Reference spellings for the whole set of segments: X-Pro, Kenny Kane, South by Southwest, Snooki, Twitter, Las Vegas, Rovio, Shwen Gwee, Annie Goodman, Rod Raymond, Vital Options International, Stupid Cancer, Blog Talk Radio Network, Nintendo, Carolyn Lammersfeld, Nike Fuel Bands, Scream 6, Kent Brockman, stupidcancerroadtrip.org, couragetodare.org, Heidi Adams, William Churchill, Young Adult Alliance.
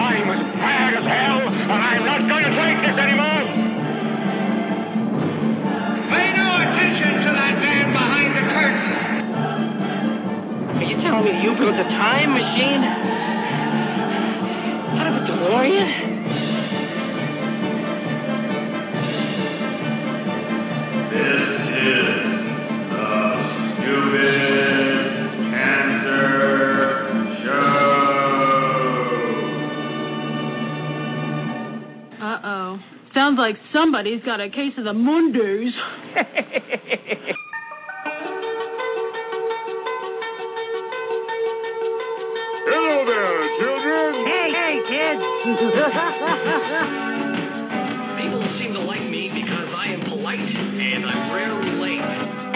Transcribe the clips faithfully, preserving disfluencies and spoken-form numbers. I'm as mad as hell, and I'm not going to take this anymore. Pay no attention to that man behind the curtain. Are you telling me you built a time machine out of a DeLorean? This is the Stupid Cancer Show. Uh-oh. Sounds like somebody's got a case of the Mondays. Hello there, children. Hey, hey, kids. People seem to like me because I am polite and I'm rarely late.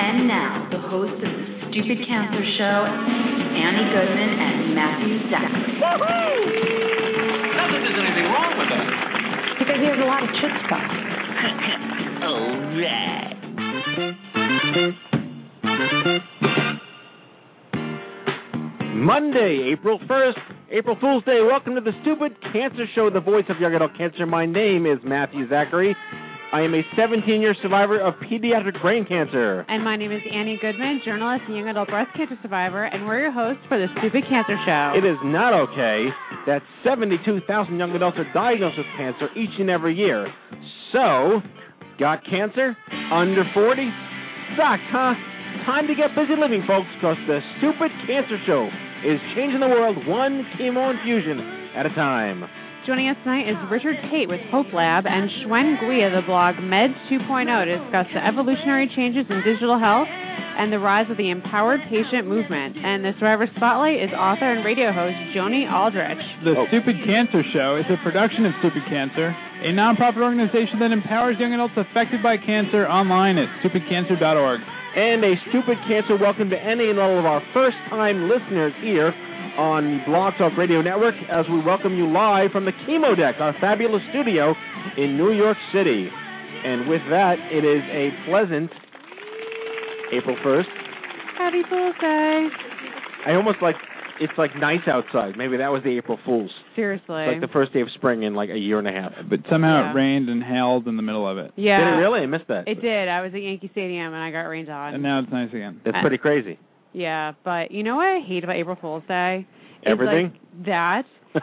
And now, the host of the Stupid Cancer Show, Annie Goodman and Matthew Zachary. Woohoo! Not that there's anything wrong with us. Because there's a lot of chick stuff. All right. Monday, April first, April Fool's Day. Welcome to the Stupid Cancer Show, the voice of Young Adult Cancer. My name is Matthew Zachary. I am a seventeen-year survivor of pediatric brain cancer. And my name is Annie Goodman, journalist and young adult breast cancer survivor, and we're your hosts for the Stupid Cancer Show. It is not okay that seventy-two thousand young adults are diagnosed with cancer each and every year. So, got cancer? Under forty? Sucks, huh? Time to get busy living, folks, because the Stupid Cancer Show is changing the world one chemo infusion at a time. Joining us tonight is Richard Tate with Hope Lab and Shwen Gwee of the blog Med two point oh to discuss the evolutionary changes in digital health and the rise of the empowered patient movement. And the Survivor Spotlight is author and radio host Joni Aldrich. The oh. Stupid Cancer Show is a production of Stupid Cancer, a nonprofit organization that empowers young adults affected by cancer online at stupid cancer dot org. And a Stupid Cancer welcome to any and all of our first-time listeners here on the Blog Talk Radio Network, as we welcome you live from the Chemo Deck, our fabulous studio in New York City. And with that, it is a pleasant April first. Happy Fool's Day. I almost like, it's like nice outside. Maybe that was the April Fool's. Seriously. It's like the first day of spring in like a year and a half. But somehow yeah. it rained and hailed in the middle of it. Yeah. Did it really? I missed that. It did. I was at Yankee Stadium and I got rained on. And now it's nice again. It's pretty crazy. Yeah, but you know what I hate about April Fool's Day? It's everything? Like that.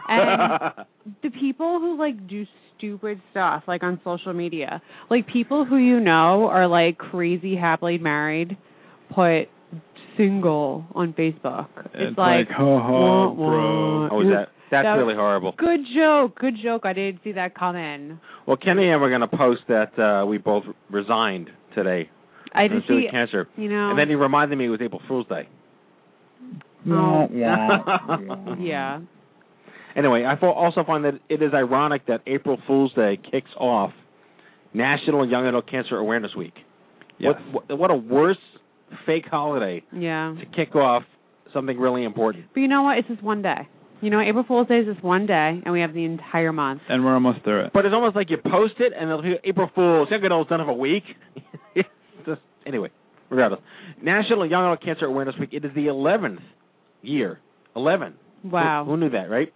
And the people who, like, do stupid stuff, like, on social media. Like, people who you know are, like, crazy, happily married, put single on Facebook. It's, it's like, like, ho, ho, wah, wah. Bro. Oh, is that, that's that really horrible. Good joke. Good joke. I didn't see that come in. Well, Kenny and I were going to post that uh, we both resigned today. I did see cancer, you know, and then he reminded me it was April Fool's Day. No, yeah, yeah. Anyway, I also find that it is ironic that April Fool's Day kicks off National Young Adult Cancer Awareness Week. Yes. What, what a worse fake holiday. Yeah. To kick off something really important. But you know what? It's just one day. You know, April Fool's Day is just one day, and we have the entire month. And we're almost through it. But it's almost like you post it, and it'll be April Fool's. Young Adult's done of a week. Anyway, regardless, National Young Adult Cancer Awareness Week. It is the eleventh year. Eleven. Wow. Who, who knew that, right?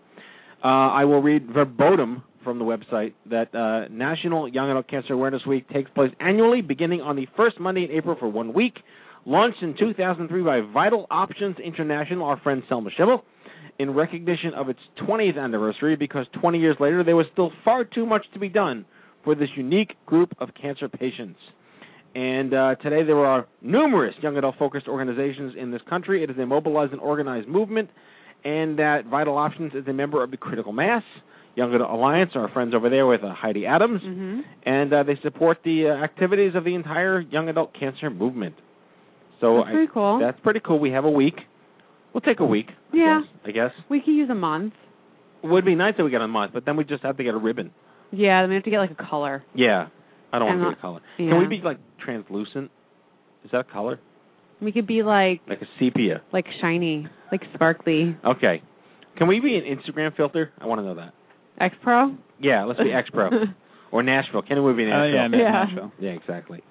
Uh, I will read verbatim from the website that uh, National Young Adult Cancer Awareness Week takes place annually, beginning on the first Monday in April for one week. Launched in two thousand three by Vital Options International, our friend Selma Schimmel, in recognition of its twentieth anniversary, because twenty years later there was still far too much to be done for this unique group of cancer patients. And uh, today there are numerous young adult-focused organizations in this country. It is a mobilized and organized movement, and that Vital Options is a member of the Critical Mass, Young Adult Alliance, our friends over there with uh, Heidi Adams, mm-hmm. and uh, they support the uh, activities of the entire young adult cancer movement. So that's pretty I, cool. That's pretty cool. We have a week. We'll take a week, yeah. I guess. We could use a month. It would be nice if we got a month, but then we just have to get a ribbon. Yeah, then we have to get, like, a color. Yeah. I don't want to be a color. Yeah. Can we be, like, translucent? Is that a color? We could be like... Like a sepia. Like shiny. Like sparkly. Okay. Can we be an Instagram filter? I want to know that. X-Pro? Yeah, let's be X-Pro. Or Nashville. Can we be Nashville? Uh, yeah, yeah, Nashville. Yeah, exactly.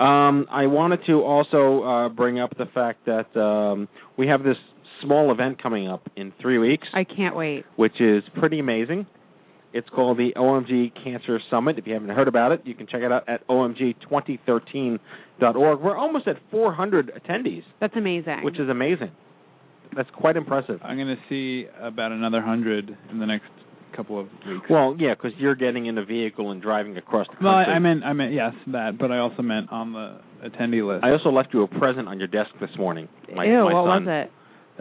Um, I wanted to also uh, bring up the fact that um, we have this small event coming up in three weeks. I can't wait. Which is pretty amazing. It's called the O M G Cancer Summit. If you haven't heard about it, you can check it out at O M G twenty thirteen dot org. We're almost at four hundred attendees. That's amazing. Which is amazing. That's quite impressive. I'm going to see about another one hundred in the next couple of weeks. Well, yeah, because you're getting in a vehicle and driving across the country. Well, I meant, I meant, yes, that, but I also meant on the attendee list. I also left you a present on your desk this morning. My, Ew, my what son. was it?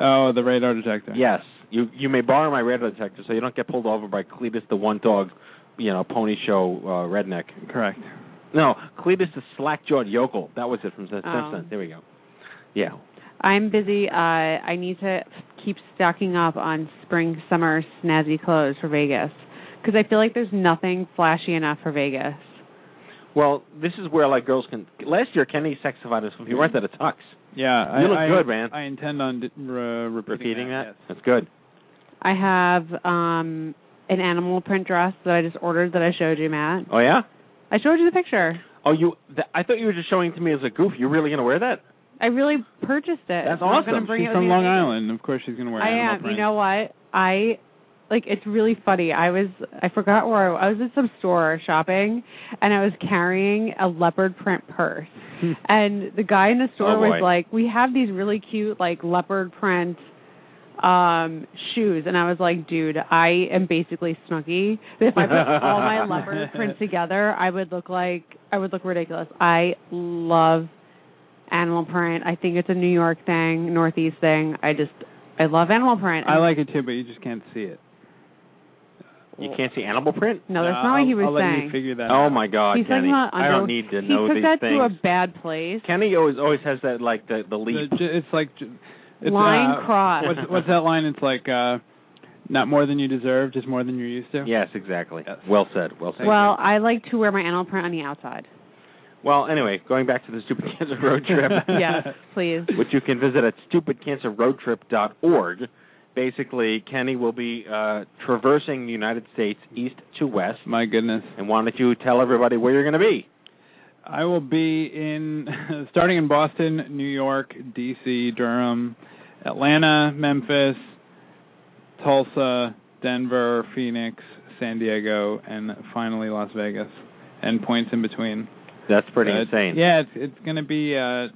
Oh, the radar detector. Yes. You you may borrow my radar detector so you don't get pulled over by Clebus the one dog, you know, pony show uh, redneck. Correct. No, Clebus the slack-jawed yokel. That was it from the Simpsons. Oh. There we go. Yeah. I'm busy. Uh, I need to keep stocking up on spring, summer, snazzy clothes for Vegas because I feel like there's nothing flashy enough for Vegas. Well, this is where, like, girls can... Last year, Kenny sexified us when we weren't at a tux. Yeah. You I, look I, good, man. I intend on d- re- repeating, repeating that. that? Yes. That's good. I have um, an animal print dress that I just ordered that I showed you, Matt. Oh, yeah? I showed you the picture. Oh, you? Th- I thought you were just showing it to me as a goof. You're really going to wear that? I really purchased it. That's so awesome. I'm bring she's it from Long me. Island. Of course she's going to wear I animal am. print. You know what? I... Like, it's really funny. I was, I forgot where I was. I was at some store shopping, and I was carrying a leopard print purse. And the guy in the store oh was like, we have these really cute, like, leopard print um, shoes. And I was like, dude, I am basically Snooki. If I put all my leopard prints together, I would look like, I would look ridiculous. I love animal print. I think it's a New York thing, Northeast thing. I just, I love animal print. I like it, too, but you just can't see it. You can't see animal print? No, that's not uh, what he was I'll saying. I'll let you figure that out. Oh, my God, He's Kenny. Under- I don't need to he know these things. He took that to a bad place. Kenny always always has that, like, the, the leap. The, it's like... It's, line uh, cross. What's, what's that line? It's like, uh, not more than you deserve, just more than you're used to? Yes, exactly. Yes. Well said. Well said. Well, I like to wear my animal print on the outside. Well, anyway, going back to the Stupid Cancer Road Trip. Yes, please. Which you can visit at stupid cancer road trip dot org. Basically, Kenny will be uh, traversing the United States east to west. My goodness. And why don't you tell everybody where you're going to be? I will be in starting in Boston, New York, D C, Durham, Atlanta, Memphis, Tulsa, Denver, Phoenix, San Diego, and finally Las Vegas, and points in between. That's pretty uh, insane. Yeah, it's, it's going to be uh,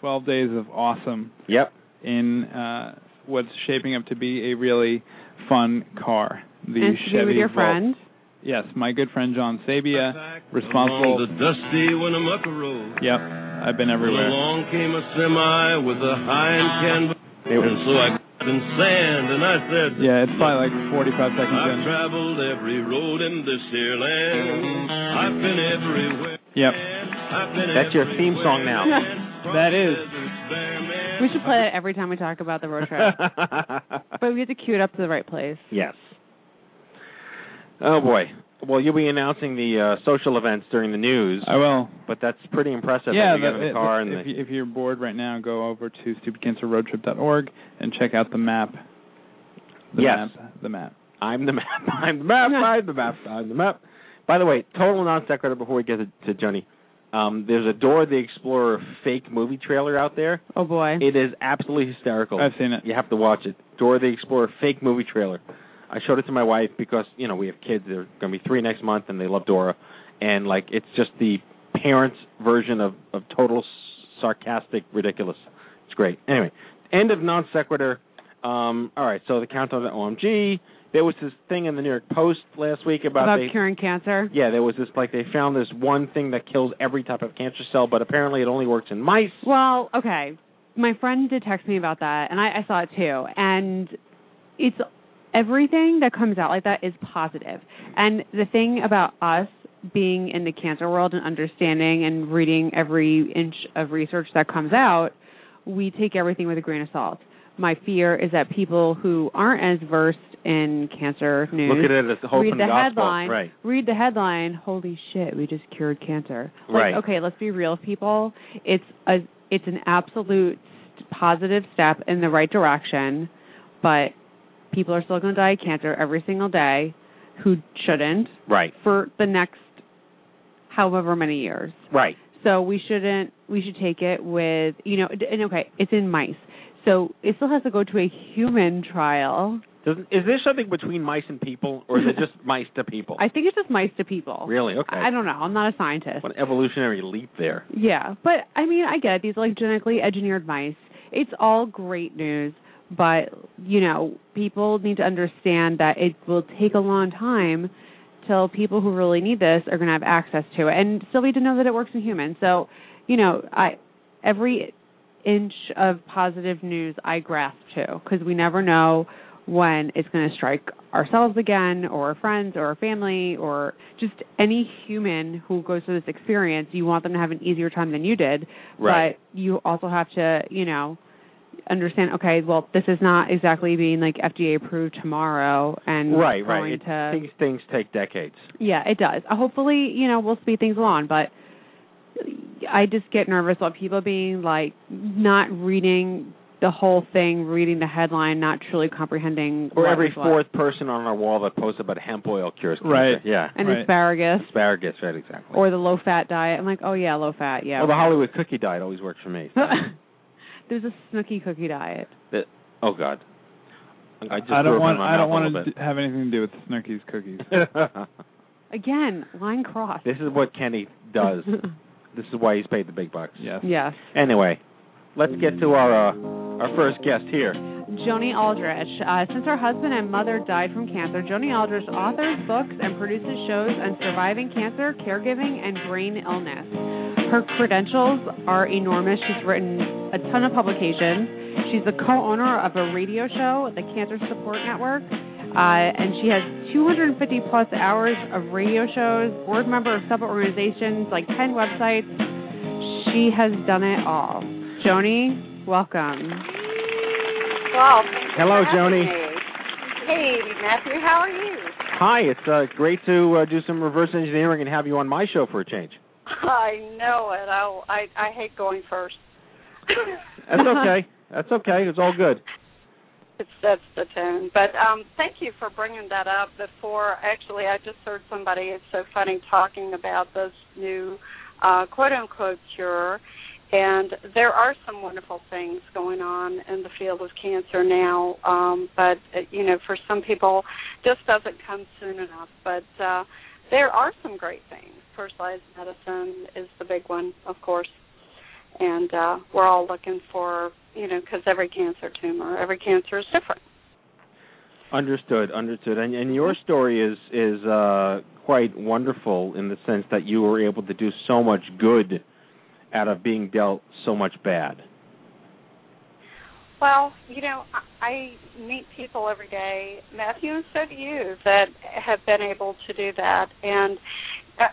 twelve days of awesome. Yep. In... Uh, what's shaping up to be a really fun car. The and Chevy with your Volt. friend. Yes, my good friend John Sabia, responsible. The dusty Winnemucca road. Yep, I've been everywhere. Along came a semi with a hind canvas, and so I got in sand, and I said... Yeah, it's probably like forty-five seconds I've in. I've traveled every road in this here land. I've been everywhere. Yep. I've been That's everywhere. Your theme song now. That is. We should play it every time we talk about the road trip. But we have to cue it up to the right place. Yes. Oh, boy. Well, you'll be announcing the uh, social events during the news. I will. But that's pretty impressive. Yeah, that you the, the car the, and if, the... you, if you're bored right now, go over to stupid cancer road trip dot org and check out the map. The yes. Map, the map. I'm the map. I'm the map. I'm the map. I'm the map. By the way, total non-sequitur before we get to, to Joni. Um, there's a Dora the Explorer fake movie trailer out there. Oh, boy. It is absolutely hysterical. I've seen it. You have to watch it. Dora the Explorer fake movie trailer. I showed it to my wife because, you know, we have kids. They're going to be three next month, and they love Dora. And, like, it's just the parents' version of, of total sarcastic ridiculous. It's great. Anyway, end of non sequitur. Um, all right, so the countdown to O M G. There was this thing in the New York Post last week about... About they, curing cancer? Yeah, there was this, like, they found this one thing that kills every type of cancer cell, but apparently it only works in mice. Well, okay. My friend did text me about that, and I, I saw it, too. And it's everything that comes out like that is positive. And the thing about us being in the cancer world and understanding and reading every inch of research that comes out, we take everything with a grain of salt. My fear is that people who aren't as versed in cancer news, look at it as the whole read the gospel. headline, right. read the headline, holy shit, we just cured cancer. Like, right. Okay, let's be real, people. It's a it's an absolute positive step in the right direction, but people are still going to die of cancer every single day who shouldn't, right, for the next however many years. Right. So we shouldn't, we should take it with, you know, and okay, it's in mice. So it still has to go to a human trial. Doesn't, is there something between mice and people, or is it just mice to people? I think it's just mice to people. Really? Okay. I, I don't know. I'm not a scientist. What an evolutionary leap there. Yeah. But, I mean, I get it. These are like genetically engineered mice. It's all great news, but, you know, people need to understand that it will take a long time till people who really need this are going to have access to it. And still need to know that it works in humans. So, you know, I every inch of positive news I grasp to, because we never know when it's going to strike ourselves again, or our friends, or our family, or just any human who goes through this experience. You want them to have an easier time than you did, right. But you also have to, you know, understand, okay, well, this is not exactly being like F D A approved tomorrow, and right, right. It, to, things, things take decades. Yeah, it does. Hopefully, you know, we'll speed things along, but I just get nervous about people being like not reading the whole thing, reading the headline, not truly comprehending. Or every fourth what. person on our wall that posts about hemp oil cures cancer. Right. Yeah. And right. asparagus. Asparagus, right, exactly. Or the low-fat diet. I'm like, oh, yeah, low-fat, yeah. Well, right. The Hollywood cookie diet always works for me. So. There's a Snooki cookie diet. The, oh, God. I, just I don't want, I don't want to d- have anything to do with Snooki's cookies. Again, line crossed. This is what Kenny does. This is why he's paid the big bucks. Yes. Yes. Anyway, let's get to our... Uh, Our first guest here. Joni Aldrich. Uh, since her husband and mother died from cancer, Joni Aldrich authors books and produces shows on surviving cancer, caregiving, and brain illness. Her credentials are enormous. She's written a ton of publications. She's the co-owner of a radio show, the Cancer Support Network, uh, and she has two hundred fifty plus hours of radio shows, board member of several organizations, like ten websites. She has done it all. Joni, welcome. Well, hello, Joni. Me. Hey, Matthew, how are you? Hi, it's uh, great to uh, do some reverse engineering and have you on my show for a change. I know it. I'll, I I hate going first. That's okay. That's okay. It's all good. It's that's the tone. But um, thank you for bringing that up. Before, actually, I just heard somebody. It's so funny talking about this new uh, quote unquote cure. And there are some wonderful things going on in the field of cancer now, um, but, you know, for some people, just doesn't come soon enough. But uh, there are some great things. Personalized medicine is the big one, of course. And uh, we're all looking for, you know, because every cancer tumor, every cancer is different. Understood, understood. And, and your story is, is uh, quite wonderful in the sense that you were able to do so much good out of being dealt so much bad? Well, you know, I meet people every day, Matthew, and so do you, that have been able to do that. And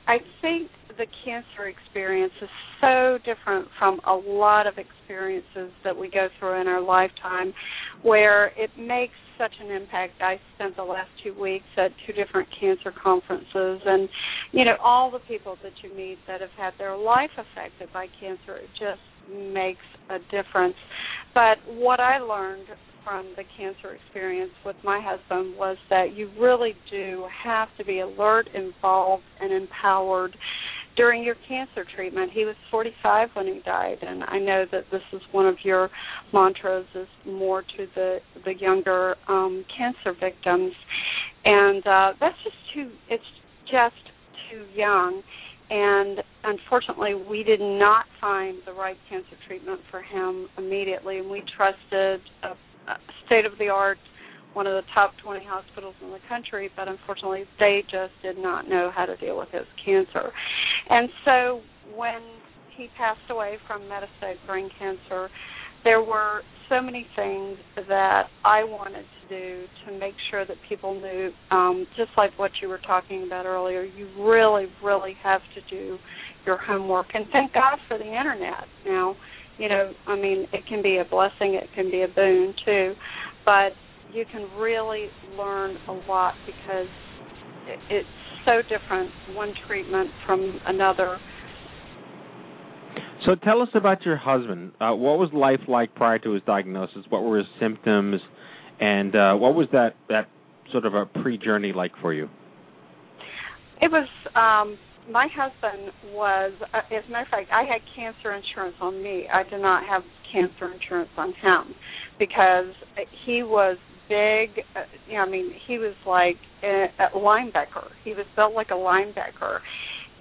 I think the cancer experience is so different from a lot of experiences that we go through in our lifetime where it makes such an impact. I spent the last two weeks at two different cancer conferences, and, you know, all the people that you meet that have had their life affected by cancer, it just makes a difference. But what I learned from the cancer experience with my husband was that you really do have to be alert, involved, and empowered during your cancer treatment. He was forty-five when he died, and I know that this is one of your mantras, is more to the, the younger um, cancer victims. And uh, that's just too, it's just too young. And unfortunately, we did not find the right cancer treatment for him immediately, and we trusted a, a state-of-the-art, one of the top twenty hospitals in the country, but unfortunately they just did not know how to deal with his cancer. And so when he passed away from metastatic brain cancer, there were so many things that I wanted to do to make sure that people knew, um, just like what you were talking about earlier, you really, really have to do your homework. And thank God for the Internet now. You know, I mean, it can be a blessing, it can be a boon too, but you can really learn a lot because it's so different, one treatment from another. So tell us about your husband. Uh, what was life like prior to his diagnosis? What were his symptoms? And uh, what was that, that sort of a pre-journey like for you? It was, um, my husband was, uh, as a matter of fact, I had cancer insurance on me. I did not have cancer insurance on him because he was big, uh, you know, I mean, he was like a, a linebacker. He was built like a linebacker.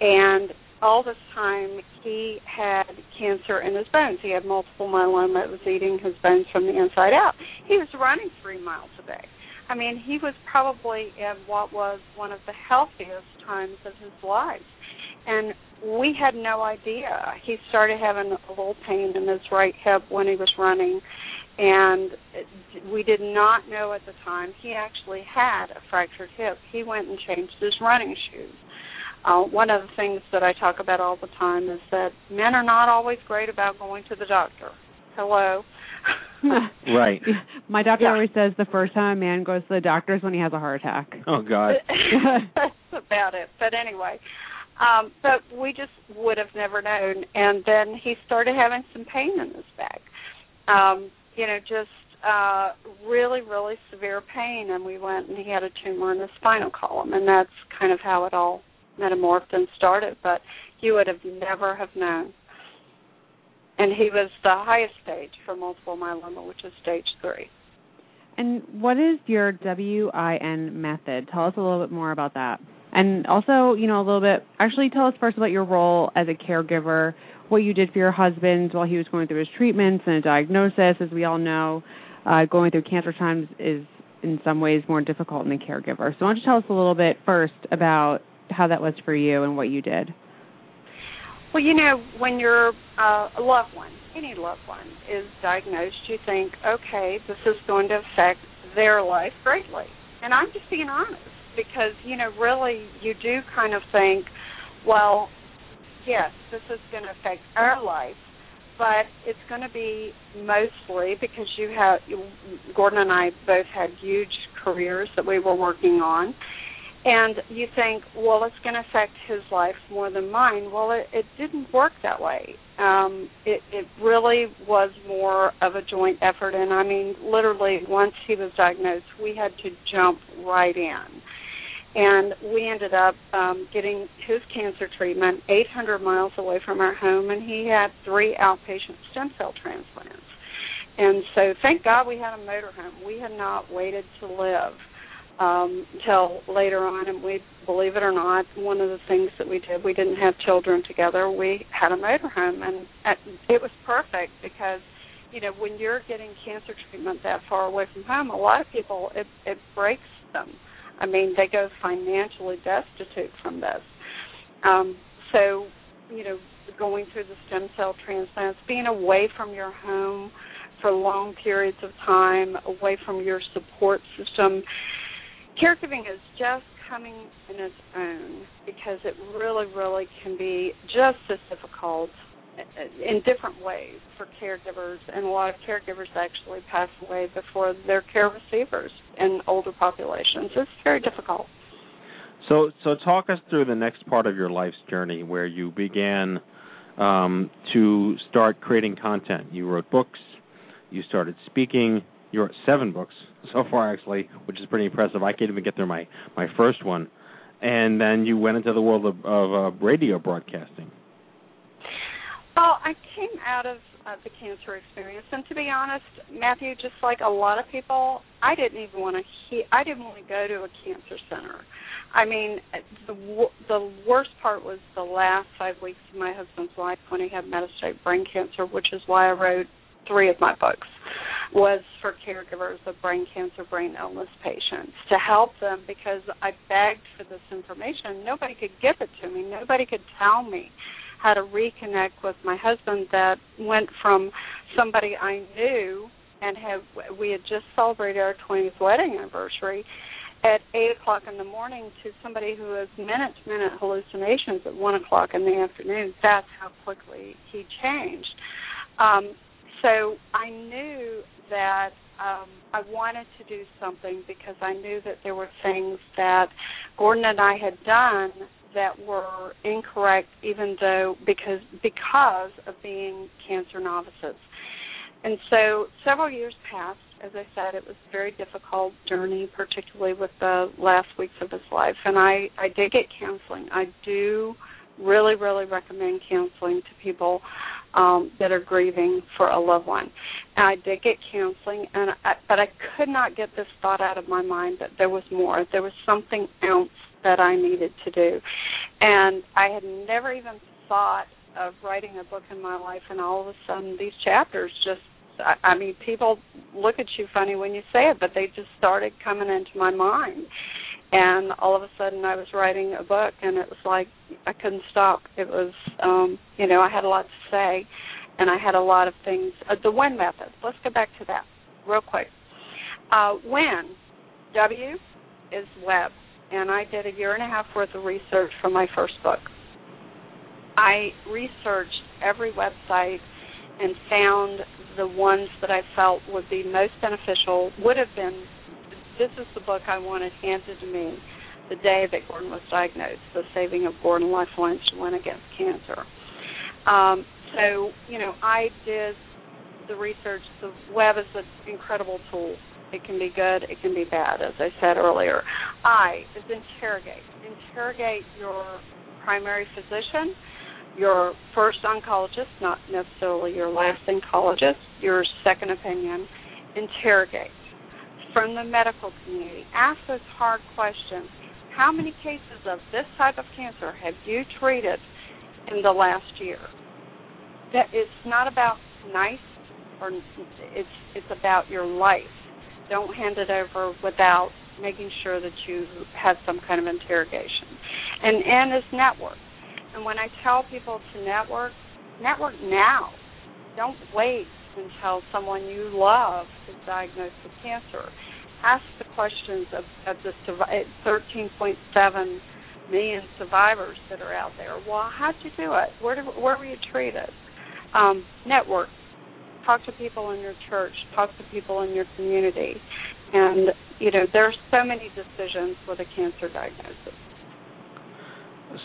And all this time, he had cancer in his bones. He had multiple myeloma. It was eating his bones from the inside out. He was running three miles a day. I mean, he was probably in what was one of the healthiest times of his life. And we had no idea. He started having a little pain in his right hip when he was running, and we did not know at the time. He actually had a fractured hip. He went and changed his running shoes. Uh, one of the things that I talk about all the time is that men are not always great about going to the doctor. Hello? Right. My doctor yeah. always says the first time a man goes to the doctor is when he has a heart attack. Oh, God. That's about it. But anyway, um, but we just would have never known. And then he started having some pain in his back, um, you know, just uh, really, really severe pain. And we went and he had a tumor in the spinal column, and that's kind of how it all metamorphed and started, but you would have never have known. And he was the highest stage for multiple myeloma, which is stage three. And what is your W I N method? Tell us a little bit more about that. And also, you know, a little bit, actually tell us first about your role as a caregiver, what you did for your husband while he was going through his treatments and a diagnosis. As we all know, uh, going through cancer times is in some ways more difficult than a caregiver. So why don't you tell us a little bit first about how that was for you and what you did. Well, you know, when your uh, loved one, any loved one, is diagnosed, you think, okay, this is going to affect their life greatly. And I'm just being honest because, you know, really you do kind of think, well, yes, this is going to affect our life, but it's going to be mostly because you have, Gordon and I both had huge careers that we were working on. And you think, well, it's going to affect his life more than mine. Well, it, it didn't work that way. Um, it, it really was more of a joint effort. And, I mean, literally once he was diagnosed, we had to jump right in. And we ended up um, getting his cancer treatment eight hundred miles away from our home, and he had three outpatient stem cell transplants. And so thank God we had a motorhome. We had not waited to live. Um, till later on, and we, believe it or not, one of the things that we did, we didn't have children together. We had a motorhome, and it was perfect because, you know, when you're getting cancer treatment that far away from home, a lot of people, it, it breaks them. I mean, they go financially destitute from this. Um, so, you know, going through the stem cell transplants, being away from your home for long periods of time, away from your support system. Caregiving is just coming in its own because it really, really can be just as difficult in different ways for caregivers, and a lot of caregivers actually pass away before their care receivers in older populations. It's very difficult. So so talk us through the next part of your life's journey where you began um, to start creating content. You wrote books. You started speaking. You wrote seven books so far, actually, which is pretty impressive. I can't even get through my, my first one. And then you went into the world of, of uh, radio broadcasting. Well, I came out of uh, the cancer experience, and to be honest, Matthew, just like a lot of people, I didn't even want to. He- I didn't want to go to a cancer center. I mean, the w- the worst part was the last five weeks of my husband's life when he had metastatic brain cancer, which is why I wrote three of my books, was for caregivers of brain cancer, brain illness patients, to help them because I begged for this information. Nobody could give it to me. Nobody could tell me how to reconnect with my husband that went from somebody I knew and have, we had just celebrated our twentieth wedding anniversary at eight o'clock in the morning to somebody who has minute-to-minute hallucinations at one o'clock in the afternoon. That's how quickly he changed. Um, So I knew that um, I wanted to do something because I knew that there were things that Gordon and I had done that were incorrect, even though because because of being cancer novices. And so several years passed. As I said, it was a very difficult journey, particularly with the last weeks of his life. And I, I did get counseling. I do really, really recommend counseling to people um, that are grieving for a loved one. And I did get counseling, and I, but I could not get this thought out of my mind that there was more. There was something else that I needed to do. And I had never even thought of writing a book in my life, and all of a sudden these chapters just, I mean, people look at you funny when you say it, but they just started coming into my mind. And all of a sudden I was writing a book, and it was like I couldn't stop. It was, um, you know, I had a lot to say, and I had a lot of things. Uh, the W I N method, let's go back to that real quick. Uh, W I N, W is web, and I did a year and a half worth of research for my first book. I researched every website and found the ones that I felt would be most beneficial, would have been, this is the book I wanted handed to me the day that Gordon was diagnosed, The Saving of Gordon Life Lunch to Win Against Cancer. Um, so, you know, I did the research. The web is an incredible tool. It can be good. It can be bad, as I said earlier. I is interrogate. Interrogate your primary physician, your first oncologist, not necessarily your last oncologist, your second opinion, interrogate. From the medical community, ask those hard questions. How many cases of this type of cancer have you treated in the last year? That it's not about nice, or it's it's about your life. Don't hand it over without making sure that you have some kind of interrogation. And N is network. And when I tell people to network, network now. Don't wait until someone you love is diagnosed with cancer. Ask the questions of, of the thirteen point seven million survivors that are out there. Well, how'd you do it? Where, did, where were you treated? Um, network. Talk to people in your church. Talk to people in your community. And, you know, there are so many decisions with a cancer diagnosis.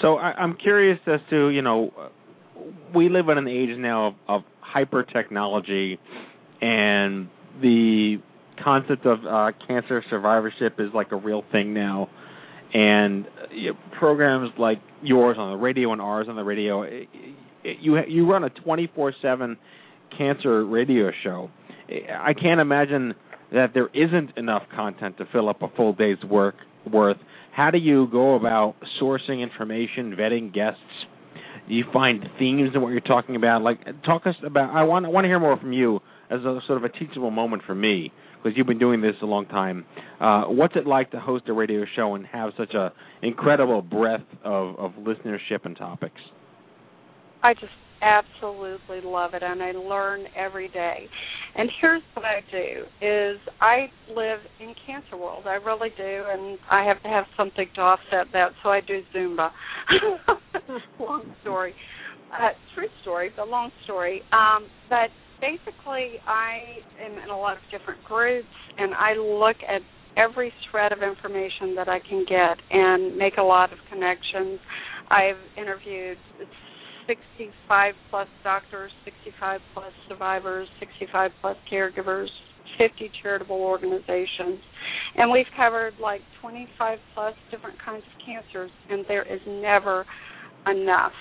So I, I'm curious as to, you know, we live in an age now of, of hyper-technology, and the concept of uh, cancer survivorship is like a real thing now. And you know, programs like yours on the radio and ours on the radio, it, it, you you run a twenty-four seven cancer radio show. I can't imagine that there isn't enough content to fill up a full day's work worth. How do you go about sourcing information, vetting guests? Do you find themes in what you're talking about? Like, talk us about. I want I want to hear more from you as a sort of a teachable moment for me, because you've been doing this a long time. Uh, what's it like to host a radio show and have such a incredible breadth of, of listenership and topics? I just absolutely love it, and I learn every day. And here's what I do, is I live in cancer world. I really do, and I have to have something to offset that, so I do Zumba. Long story. Uh, true story, but long story. Um, but basically I am in a lot of different groups, and I look at every shred of information that I can get and make a lot of connections. I've interviewed sixty-five plus doctors, sixty-five plus survivors, sixty-five plus caregivers, fifty charitable organizations. And we've covered like twenty-five plus different kinds of cancers, and there is never enough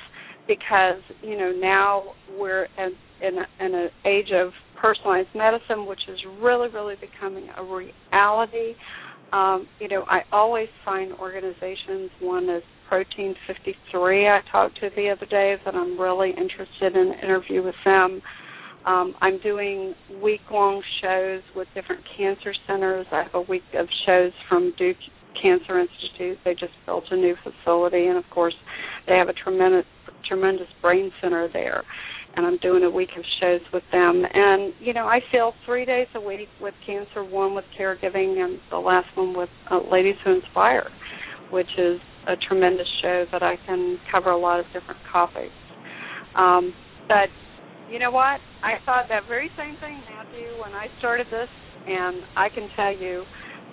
because, you know, now we're in, in, a, in an age of personalized medicine, which is really, really becoming a reality. Um, you know, I always find organizations, one is Protein fifty-three I talked to the other day, that I'm really interested in an interview with them. Um, I'm doing week-long shows with different cancer centers. I have a week of shows from Duke Cancer Institute. They just built a new facility, and, of course, they have a tremendous, tremendous brain center there. And I'm doing a week of shows with them. And, you know, I feel three days a week with cancer, one with caregiving, and the last one with uh, Ladies Who Inspire, which is a tremendous show that I can cover a lot of different topics. Um, but you know what? I thought that very same thing, Matthew, when I started this, and I can tell you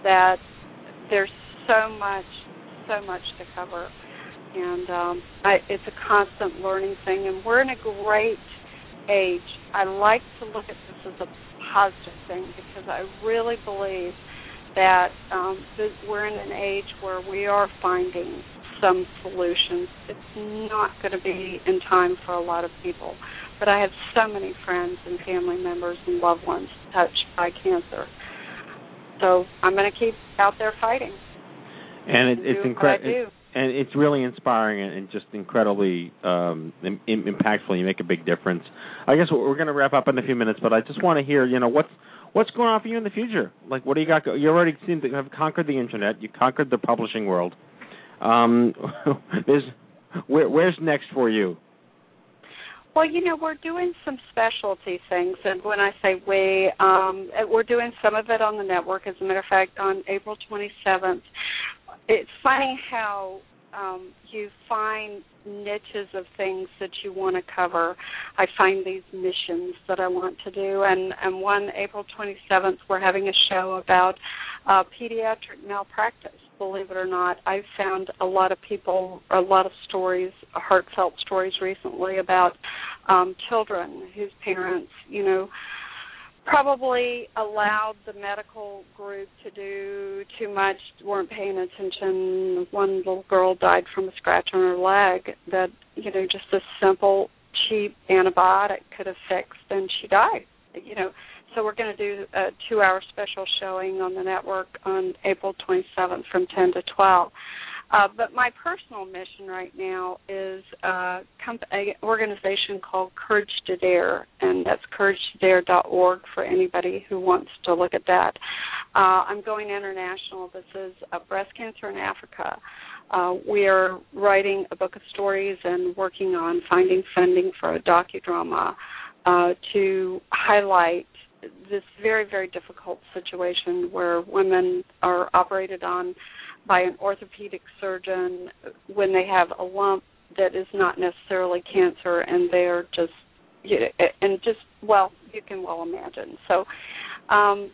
that there's so much, so much to cover. and um, I, it's a constant learning thing, and we're in a great age. I like to look at this as a positive thing because I really believe that um, we're in an age where we are finding some solutions. It's not going to be in time for a lot of people, but I have so many friends and family members and loved ones touched by cancer. So I'm going to keep out there fighting. And it, it's incredible. And it's really inspiring and just incredibly um, in, in, impactful. You make a big difference. I guess we're going to wrap up in a few minutes, but I just want to hear, you know, what's what's going on for you in the future? Like, what do you got? Go- you already seem to have conquered the internet. You conquered the publishing world. Um, there's, where, where's next for you? Well, you know, we're doing some specialty things, and when I say we, um, we're doing some of it on the network. As a matter of fact, on April twenty-seventh, it's funny how um, you find niches of things that you want to cover. I find these missions that I want to do, and, and one April twenty-seventh, we're having a show about uh, pediatric malpractice. Believe it or not, I've found a lot of people, a lot of stories, heartfelt stories recently about um, children whose parents, you know, probably allowed the medical group to do too much, weren't paying attention. One little girl died from a scratch on her leg that, you know, just a simple, cheap antibiotic could have fixed, and she died, you know. So we're going to do a two-hour special showing on the network on April twenty-seventh from ten to twelve. Uh, but my personal mission right now is uh, comp- an organization called Courage to Dare, and that's courage to dare dot org for anybody who wants to look at that. Uh, I'm going international. This is uh, breast cancer in Africa. Uh, we are writing a book of stories and working on finding funding for a docudrama uh, to highlight this very, very difficult situation where women are operated on by an orthopedic surgeon when they have a lump that is not necessarily cancer, and they're just, you know, and just, well, you can well imagine. So um,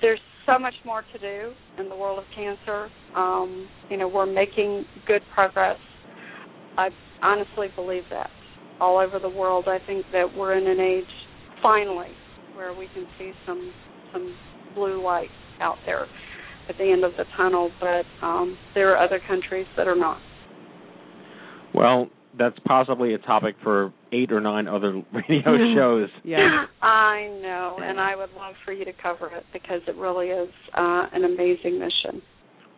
there's so much more to do in the world of cancer. Um, you know, we're making good progress. I honestly believe that. All over the world, I think that we're in an age, finally, where we can see some some blue light out there at the end of the tunnel, but um, there are other countries that are not. Well, that's possibly a topic for eight or nine other radio shows. Yeah, I know, and I would love for you to cover it because it really is uh, an amazing mission.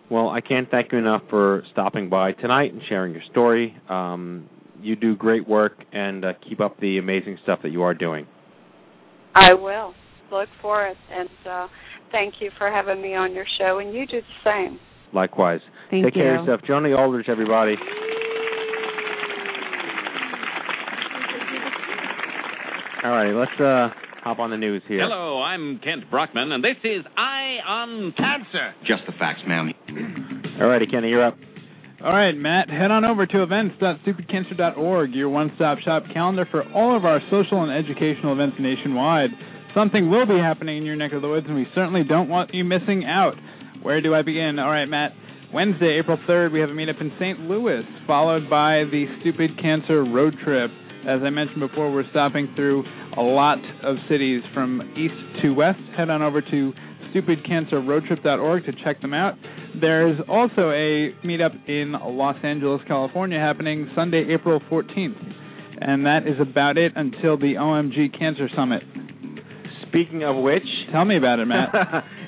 Well, I can't thank you enough for stopping by tonight and sharing your story. Um, you do great work, and uh, keep up the amazing stuff that you are doing. I will. Look for it. And uh, thank you for having me on your show. And you do the same. Likewise. Thank Take you. care of yourself. Joni Aldrich, everybody. All right, let's uh, hop on the news here. Hello, I'm Kent Brockman, and this is Eye on Cancer. Just the facts, ma'am. All righty, Kenny, you're up. All right, Matt, head on over to events dot stupid cancer dot org, your one-stop shop calendar for all of our social and educational events nationwide. Something will be happening in your neck of the woods, and we certainly don't want you missing out. Where do I begin? All right, Matt, Wednesday, April third, we have a meetup in Saint Louis, followed by the Stupid Cancer Road Trip. As I mentioned before, we're stopping through a lot of cities from east to west. Head on over to stupid cancer road trip dot org to check them out. There's also a meetup in Los Angeles, California, happening Sunday, April fourteenth. And that is about it until the O M G Cancer Summit. Speaking of which... Tell me about it, Matt.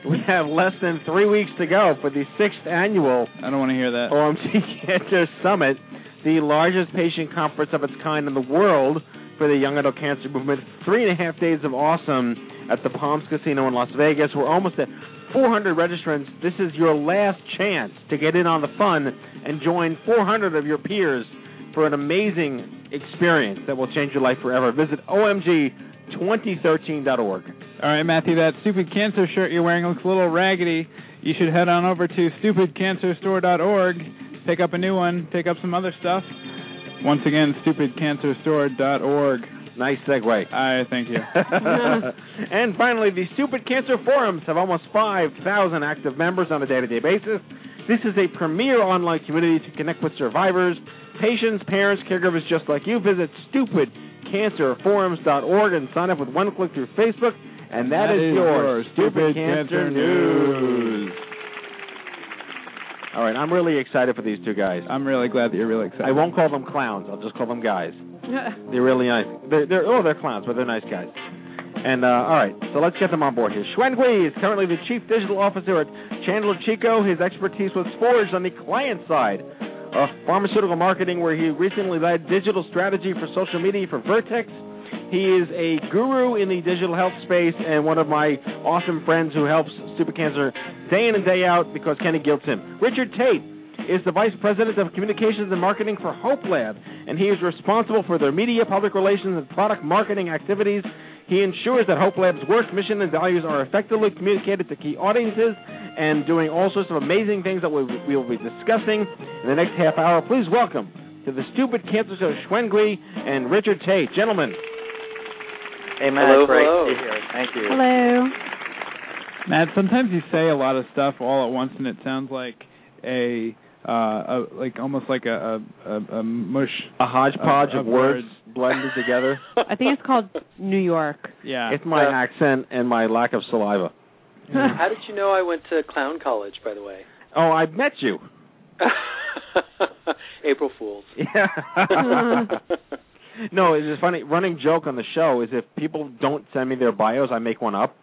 We have less than three weeks to go for the sixth annual... I don't want to hear that. ...O M G Cancer Summit, the largest patient conference of its kind in the world for the young adult cancer movement. Three and a half days of awesome at the Palms Casino in Las Vegas. We're almost at... four hundred registrants. This is your last chance to get in on the fun and join four hundred of your peers for an amazing experience that will change your life forever. Visit O M G twenty thirteen dot org. All right, Matthew, that Stupid Cancer shirt you're wearing looks a little raggedy. You should head on over to stupid cancer store dot org, pick up a new one, pick up some other stuff. Once again, stupid cancer store dot org. Nice segue. All right, thank you. And finally, the Stupid Cancer Forums have almost five thousand active members on a day-to-day basis. This is a premier online community to connect with survivors, patients, parents, caregivers just like you. Visit stupid cancer forums dot org and sign up with one click through Facebook. And that, that is, is your Stupid, Stupid Cancer, Cancer News. All right, I'm really excited for these two guys. I'm really glad that you're really excited. I won't call them clowns. I'll just call them guys. They're really nice. They're, they're, oh, they're clowns, but they're nice guys. And, uh, all right, so let's get them on board here. Shwen Gwee is currently the Chief Digital Officer at Chandler Chico. His expertise was forged on the client side of pharmaceutical marketing, where he recently led digital strategy for social media for Vertex. He is a guru in the digital health space and one of my awesome friends who helps Stupid Cancer day in and day out because Kenny guilts him. Richard Tate is the Vice President of Communications and Marketing for Hope Lab, and he is responsible for their media, public relations, and product marketing activities. He ensures that Hope Lab's work, mission, and values are effectively communicated to key audiences and doing all sorts of amazing things that we will be discussing in the next half hour. Please welcome to the Stupid Cancer Show, Shwen Gwee and Richard Tate. Gentlemen. Hey, Matt. Hello, great hello. To be here. Thank you. Hello. Matt, sometimes you say a lot of stuff all at once, and it sounds like a, uh, a like almost like a a, a mush, a hodgepodge of, of, of words, words blended together. I think it's called New York. Yeah, it's my uh, accent and my lack of saliva. How did you know I went to clown college, by the way? Oh, I met you. April Fools. Yeah. No, it's just funny. Running joke on the show is if people don't send me their bios, I make one up.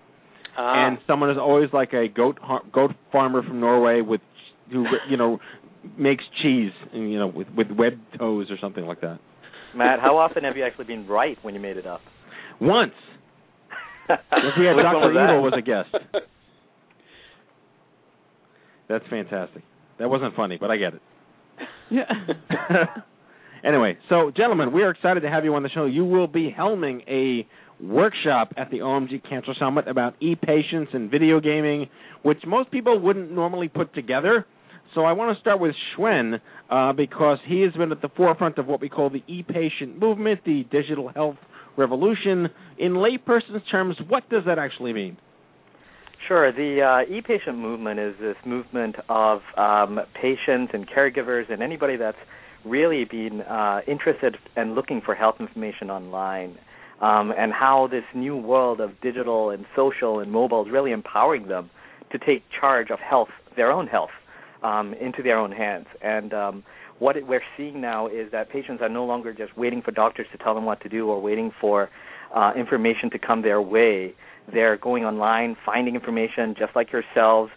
Ah. And someone is always like a goat goat farmer from Norway with who you know makes cheese and you know with with webbed toes or something like that. Matt, how often have you actually been right when you made it up? Once. If we had Doctor Evil was a guest. That's fantastic. That wasn't funny, but I get it. Yeah. Anyway, so, gentlemen, we are excited to have you on the show. You will be helming a workshop at the O M G Cancer Summit about e-patients and video gaming, which most people wouldn't normally put together. So I want to start with Shwen uh, because he has been at the forefront of what we call the e-patient movement, the digital health revolution. In layperson's terms, what does that actually mean? Sure. The uh, e-patient movement is this movement of um, patients and caregivers and anybody that's really been uh, interested and looking for health information online, um, and how this new world of digital and social and mobile is really empowering them to take charge of health, their own health, um, into their own hands. And um, what it, we're seeing now is that patients are no longer just waiting for doctors to tell them what to do or waiting for uh, information to come their way. They're going online, finding information just like yourselves.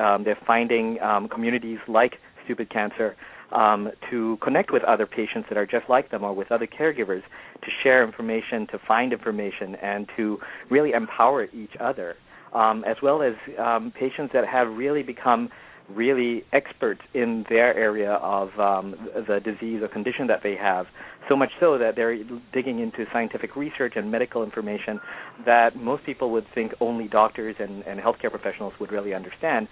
Um, they're finding um, communities like Stupid Cancer, Um, to connect with other patients that are just like them or with other caregivers, to share information, to find information, and to really empower each other, um, as well as um, patients that have really become really experts in their area of um, the disease or condition that they have, so much so that they're digging into scientific research and medical information that most people would think only doctors and, and healthcare professionals would really understand.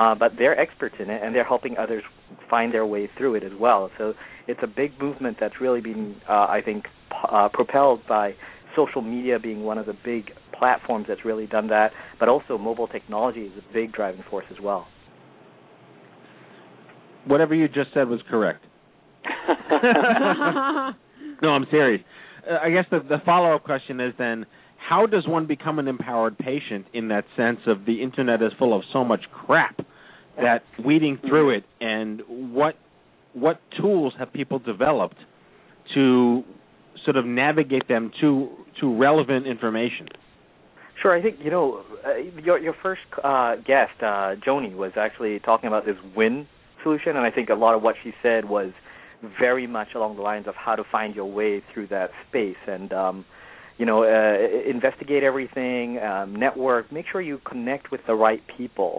Uh, but they're experts in it, and they're helping others find their way through it as well. So it's a big movement that's really been, uh, I think, uh, propelled by social media being one of the big platforms that's really done that, but also mobile technology is a big driving force as well. Whatever you just said was correct. No, I'm serious. Uh, I guess the, the follow-up question is then, how does one become an empowered patient in that sense of the Internet is full of so much crap that weeding through it, and what what tools have people developed to sort of navigate them to to relevant information? Sure. I think, you know, uh, your, your first uh, guest, uh, Joni, was actually talking about this WIN solution, and I think a lot of what she said was very much along the lines of how to find your way through that space and um You know, uh, investigate everything, um, network, make sure you connect with the right people,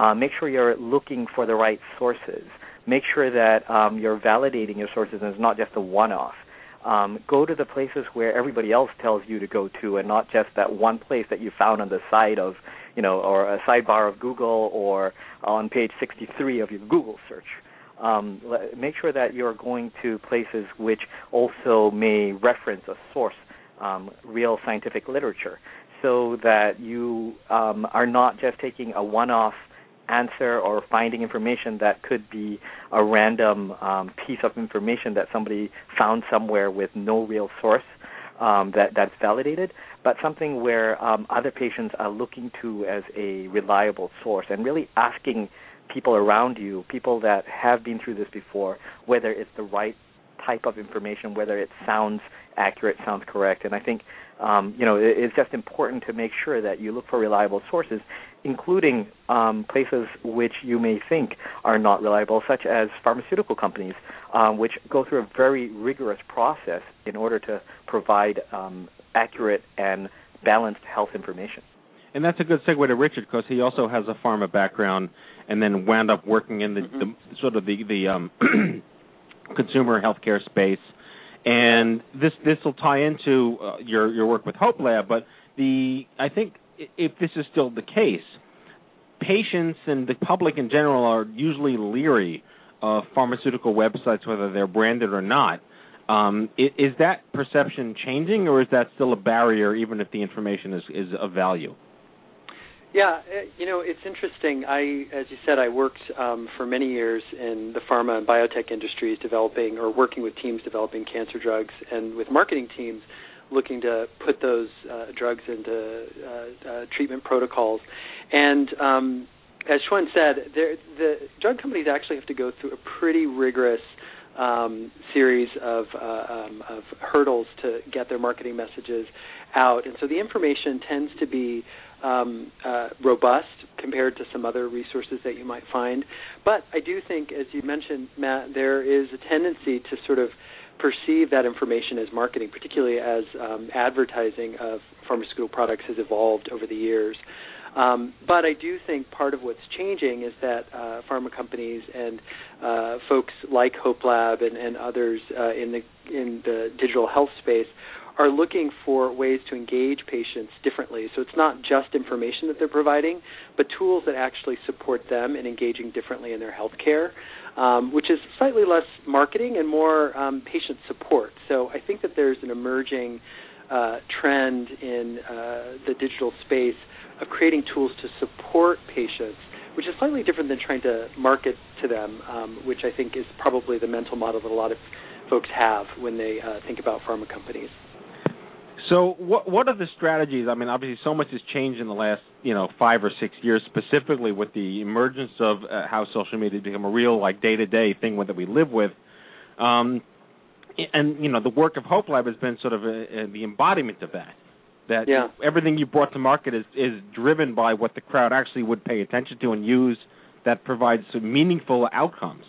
uh, make sure you're looking for the right sources, make sure that um, you're validating your sources and it's not just a one-off. Um, go to the places where everybody else tells you to go to and not just that one place that you found on the side of, you know, or a sidebar of Google or on page sixty-three of your Google search. Um, make sure that you're going to places which also may reference a source. Um, real scientific literature, so that you um, are not just taking a one-off answer or finding information that could be a random um, piece of information that somebody found somewhere with no real source um, that, that's validated, but something where um, other patients are looking to as a reliable source and really asking people around you, people that have been through this before, whether it's the right type of information, whether it sounds accurate, sounds correct. And I think, um, you know, it, it's just important to make sure that you look for reliable sources, including um, places which you may think are not reliable, such as pharmaceutical companies, um, which go through a very rigorous process in order to provide um, accurate and balanced health information. And that's a good segue to Richard, because he also has a pharma background and then wound up working in the, mm-hmm. the sort of the, the um, consumer healthcare space. And this this will tie into uh, your your work with Hope Lab, but the I think if this is still the case, patients and the public in general are usually leery of pharmaceutical websites, whether they're branded or not. Um, is, is that perception changing, or is that still a barrier, even if the information is, is of value? Yeah, you know, it's interesting. I, as you said, I worked um, for many years in the pharma and biotech industries developing or working with teams developing cancer drugs and with marketing teams looking to put those uh, drugs into uh, uh, treatment protocols. And um, as Shwen said, there, the drug companies actually have to go through a pretty rigorous Um, series of, uh, um, of hurdles to get their marketing messages out. And so the information tends to be um, uh, robust compared to some other resources that you might find. But I do think, as you mentioned, Matt, there is a tendency to sort of perceive that information as marketing, particularly as um, advertising of pharmaceutical products has evolved over the years. Um, but I do think part of what's changing is that uh, pharma companies and uh, folks like Hope Lab and, and others uh, in the in the digital health space are looking for ways to engage patients differently. So it's not just information that they're providing, but tools that actually support them in engaging differently in their healthcare, um, which is slightly less marketing and more um, patient support. So I think that there's an emerging uh, trend in uh, the digital space of creating tools to support patients, which is slightly different than trying to market to them, um, which I think is probably the mental model that a lot of folks have when they uh, think about pharma companies. So what what are the strategies? I mean, obviously so much has changed in the last, you know, five or six years, specifically with the emergence of uh, how social media has become a real, like, day-to-day thing that we live with. Um, and, you know, the work of Hope Lab has been sort of a, a, the embodiment of that. That yeah. everything you brought to market is, is driven by what the crowd actually would pay attention to and use that provides some meaningful outcomes.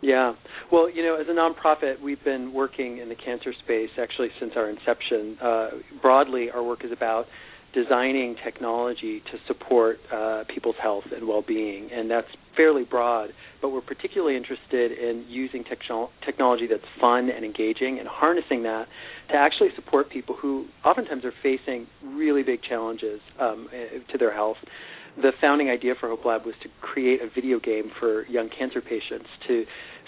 Yeah. Well, you know, as a nonprofit, we've been working in the cancer space actually since our inception. Uh, broadly, our work is about designing technology to support uh, people's health and well-being, and that's fairly broad, but we're particularly interested in using techno- technology that's fun and engaging and harnessing that to actually support people who oftentimes are facing really big challenges um, to their health. The founding idea for Hope Lab was to create a video game for young cancer patients to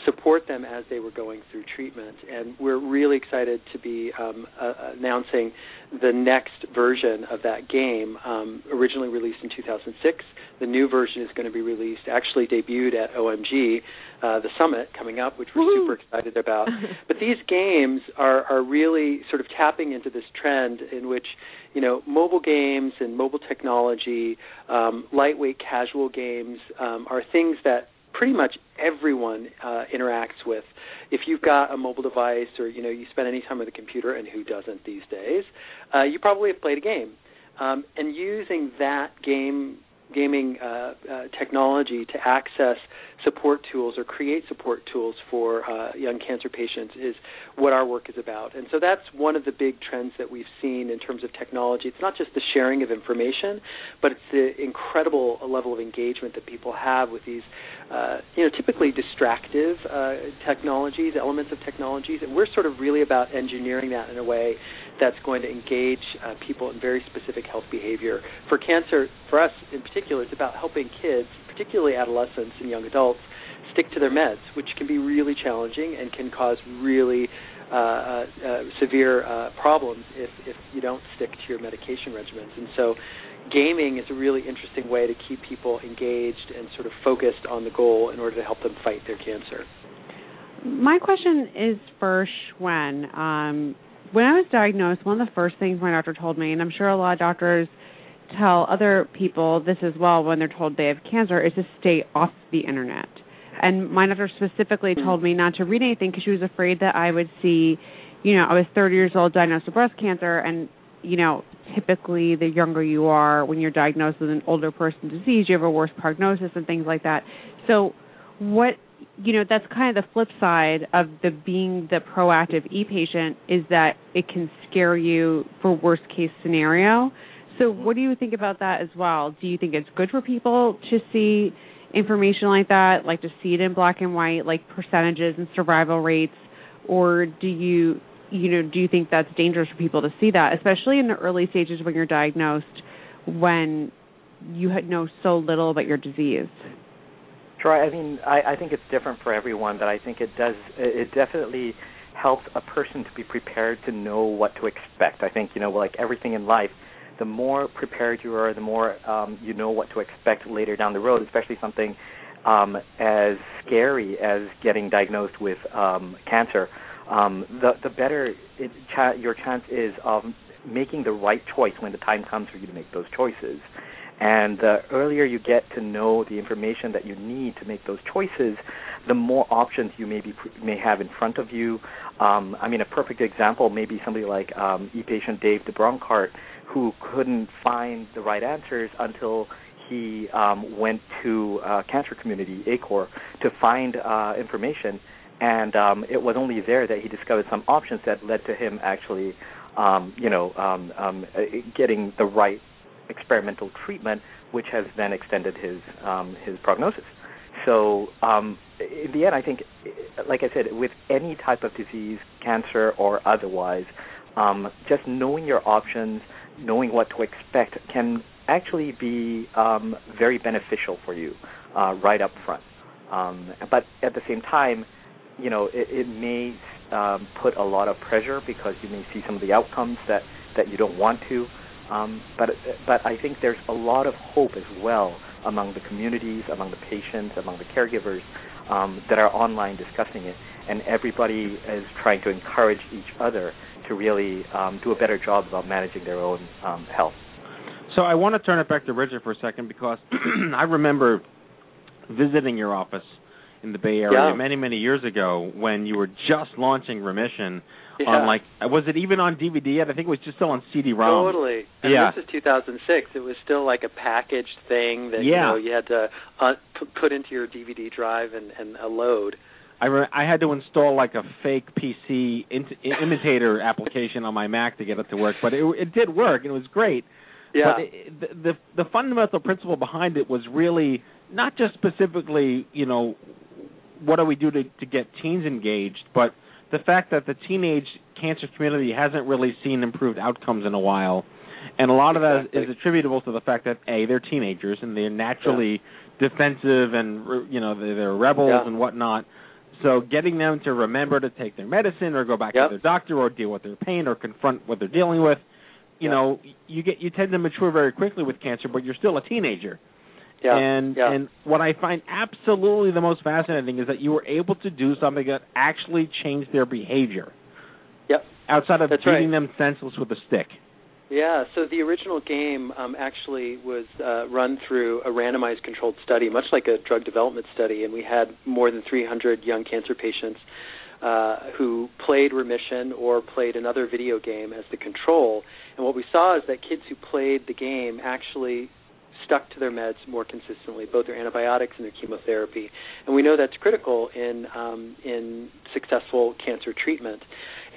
support them as they were going through treatment. And we're really excited to be um, uh, announcing the next version of that game, um, originally released in two thousand six. The new version is going to be released, actually debuted at O M G, uh, the summit coming up, which we're Woo-hoo. super excited about. But these games are, are really sort of tapping into this trend in which, you know, mobile games and mobile technology, um, lightweight casual games um, are things that pretty much everyone uh, interacts with. If you've got a mobile device or, you know, you spend any time with a computer, and who doesn't these days, uh, you probably have played a game. Um, and using that game gaming uh, uh, technology to access support tools or create support tools for uh, young cancer patients is what our work is about. And so that's one of the big trends that we've seen in terms of technology. It's not just the sharing of information, but it's the incredible level of engagement that people have with these, uh, you know, typically distractive uh, technologies, elements of technologies. And we're sort of really about engineering that in a way that's going to engage uh, people in very specific health behavior. For cancer, for us in particular, it's about helping kids, particularly adolescents and young adults, stick to their meds, which can be really challenging and can cause really uh, uh, severe uh, problems if, if you don't stick to your medication regimens. And so gaming is a really interesting way to keep people engaged and sort of focused on the goal in order to help them fight their cancer. My question is for Shwen. Um, when I was diagnosed, one of the first things my doctor told me, and I'm sure a lot of doctors tell other people this as well when they're told they have cancer, is to stay off the internet. And my doctor specifically mm-hmm. told me not to read anything because she was afraid that I would see, you know, I was thirty years old, diagnosed with breast cancer, and, you know, typically the younger you are when you're diagnosed with an older person disease, you have a worse prognosis and things like that. So what, you know, that's kind of the flip side of the being the proactive e-patient is that it can scare you for worst case scenario. So what do you think about that as well? Do you think it's good for people to see information like that, like to see it in black and white, like percentages and survival rates, or do you, you know, do you think that's dangerous for people to see that, especially in the early stages when you're diagnosed, when you know so little about your disease? Sure. I mean, I, I think it's different for everyone, but I think it does, it definitely helps a person to be prepared to know what to expect. I think, you know, like everything in life, the more prepared you are, the more um, you know what to expect later down the road, especially something um, as scary as getting diagnosed with um, cancer. Um, the, the better it, cha- your chance is of making the right choice when the time comes for you to make those choices. And the earlier you get to know the information that you need to make those choices, the more options you may, be, may have in front of you. Um, I mean, a perfect example may be somebody like um, e-patient Dave DeBroncart, who couldn't find the right answers until he um, went to uh, Cancer Community, A C O R, to find uh, information. And um, it was only there that he discovered some options that led to him actually, um, you know, um, um, getting the right experimental treatment, which has then extended his um, his prognosis. So um, in the end, I think, like I said, with any type of disease, cancer or otherwise, um, just knowing your options, knowing what to expect can actually be um, very beneficial for you uh, right up front. Um, but at the same time, you know, it, it may um, put a lot of pressure because you may see some of the outcomes that, that you don't want to. Um, but but I think there's a lot of hope as well among the communities, among the patients, among the caregivers um, that are online discussing it. And everybody is trying to encourage each other to really um, do a better job about managing their own um, health. So I want to turn it back to Richard for a second because I remember visiting your office in the Bay Area yeah. many, many years ago when you were just launching Remission yeah. on, like, was it even on D V D yet? I think it was just still on C D ROM. Totally. And yeah. this is two thousand six. It was still like a packaged thing that yeah. you know you had to uh, put into your D V D drive and, and a load. I, re- I had to install, like, a fake P C in- imitator application on my Mac to get it to work, but it, it did work, and it was great. Yeah. But it, the, the the fundamental principle behind it was really not just specifically, you know, what do we do to, to get teens engaged, but the fact that the teenage cancer community hasn't really seen improved outcomes in a while. And a lot exactly. of that is, is attributable to the fact that, A, they're teenagers and they're naturally yeah. defensive and, you know, they're, they're rebels yeah. and whatnot. So getting them to remember to take their medicine or go back yep. to their doctor or deal with their pain or confront what they're dealing with, you yep. know, you get you tend to mature very quickly with cancer, but you're still a teenager. Yeah, and yeah. and what I find absolutely the most fascinating is that you were able to do something that actually changed their behavior. Yep. Outside of That's beating right. them senseless with a stick. Yeah, so the original game um, actually was uh, run through a randomized controlled study, much like a drug development study, and we had more than three hundred young cancer patients uh, who played Remission or played another video game as the control. And what we saw is that kids who played the game actually stuck to their meds more consistently, both their antibiotics and their chemotherapy. And we know that's critical in um, in successful cancer treatment.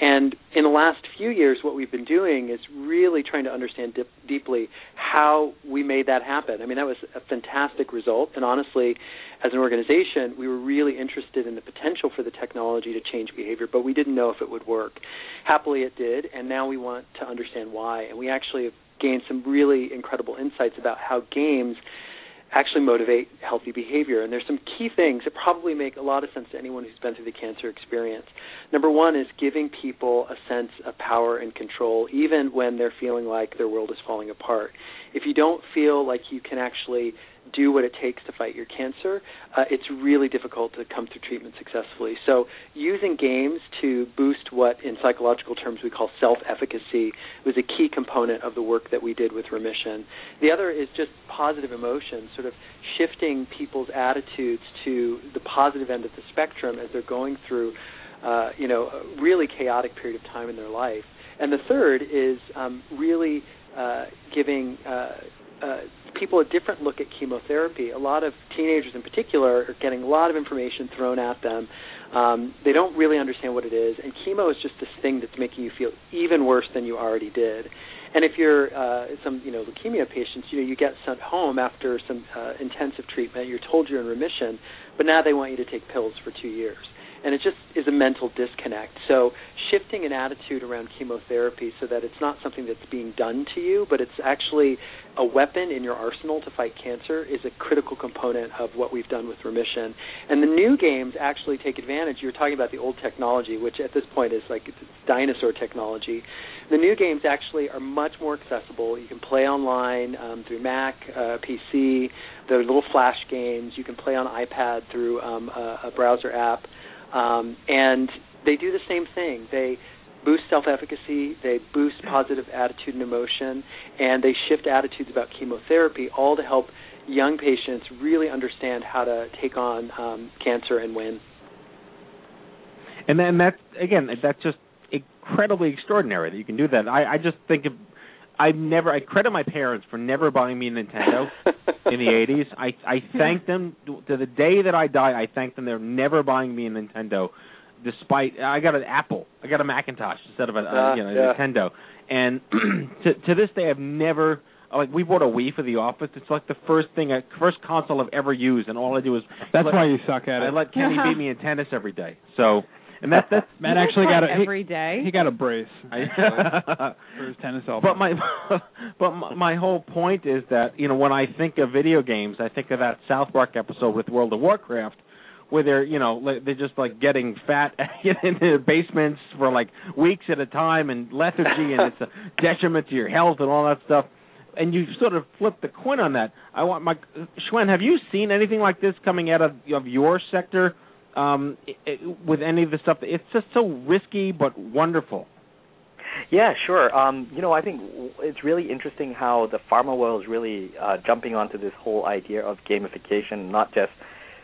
And in the last few years, what we've been doing is really trying to understand dip- deeply how we made that happen. I mean, that was a fantastic result. And honestly, as an organization, we were really interested in the potential for the technology to change behavior, but we didn't know if it would work. Happily, it did, and now we want to understand why. And we actually have gained some really incredible insights about how games actually motivate healthy behavior. And there's some key things that probably make a lot of sense to anyone who's been through the cancer experience. Number one is giving people a sense of power and control, even when they're feeling like their world is falling apart. If you don't feel like you can actually do what it takes to fight your cancer, uh, it's really difficult to come through treatment successfully. So using games to boost what in psychological terms we call self-efficacy was a key component of the work that we did with Remission. The other is just positive emotion, sort of shifting people's attitudes to the positive end of the spectrum as they're going through uh, you know, a really chaotic period of time in their life. And the third is um, really uh, giving uh, uh, people a different look at chemotherapy. A lot of teenagers in particular are getting a lot of information thrown at them. Um, they don't really understand what it is, and chemo is just this thing that's making you feel even worse than you already did. And if you're uh, some, you know, leukemia patients, you know, you get sent home after some uh, intensive treatment. You're told you're in remission, but now they want you to take pills for two years. And it just is a mental disconnect. So shifting an attitude around chemotherapy so that it's not something that's being done to you, but it's actually a weapon in your arsenal to fight cancer is a critical component of what we've done with Remission. And the new games actually take advantage. You were talking about the old technology, which at this point is like it's dinosaur technology. The new games actually are much more accessible. You can play online um, through Mac, uh, P C. They're little flash games. You can play on iPad through um, a, a browser app. Um, and they do the same thing. They boost self-efficacy, they boost positive attitude and emotion, and they shift attitudes about chemotherapy, all to help young patients really understand how to take on um, cancer and win. And then that's, again, that's just incredibly extraordinary that you can do that. I, I just think of, I've never, I credit my parents for never buying me a Nintendo in the eighties. I, I thank them, to the day that I die, I thank them. They're never buying me a Nintendo, despite, I got an Apple, I got a Macintosh instead of a, uh, you know, yeah. Nintendo. And to, to this day, I've never, like, we bought a Wii for the office. It's like the first thing, I, first console I've ever used, and all I do is. That's let, why you suck at it. I let Kenny beat me in tennis every day, so. And that, that's Matt actually got a every he, day. He got a brace for his tennis elbow. But my but my, my whole point is that, you know, when I think of video games, I think of that South Park episode with World of Warcraft, where they're, you know, they're just like getting fat in their basements for like weeks at a time, and lethargy, and it's a detriment to your health and all that stuff. And you sort of flip the coin on that. I want my Shwen, have you seen anything like this coming out of of your sector? Um, it, it, with any of the stuff, it's just so risky but wonderful. Yeah, sure. Um, you know, I think it's really interesting how the pharma world is really uh, jumping onto this whole idea of gamification, not just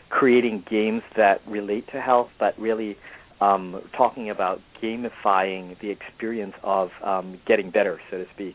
creating games that relate to health, but really um, talking about gamifying the experience of um, getting better, so to speak.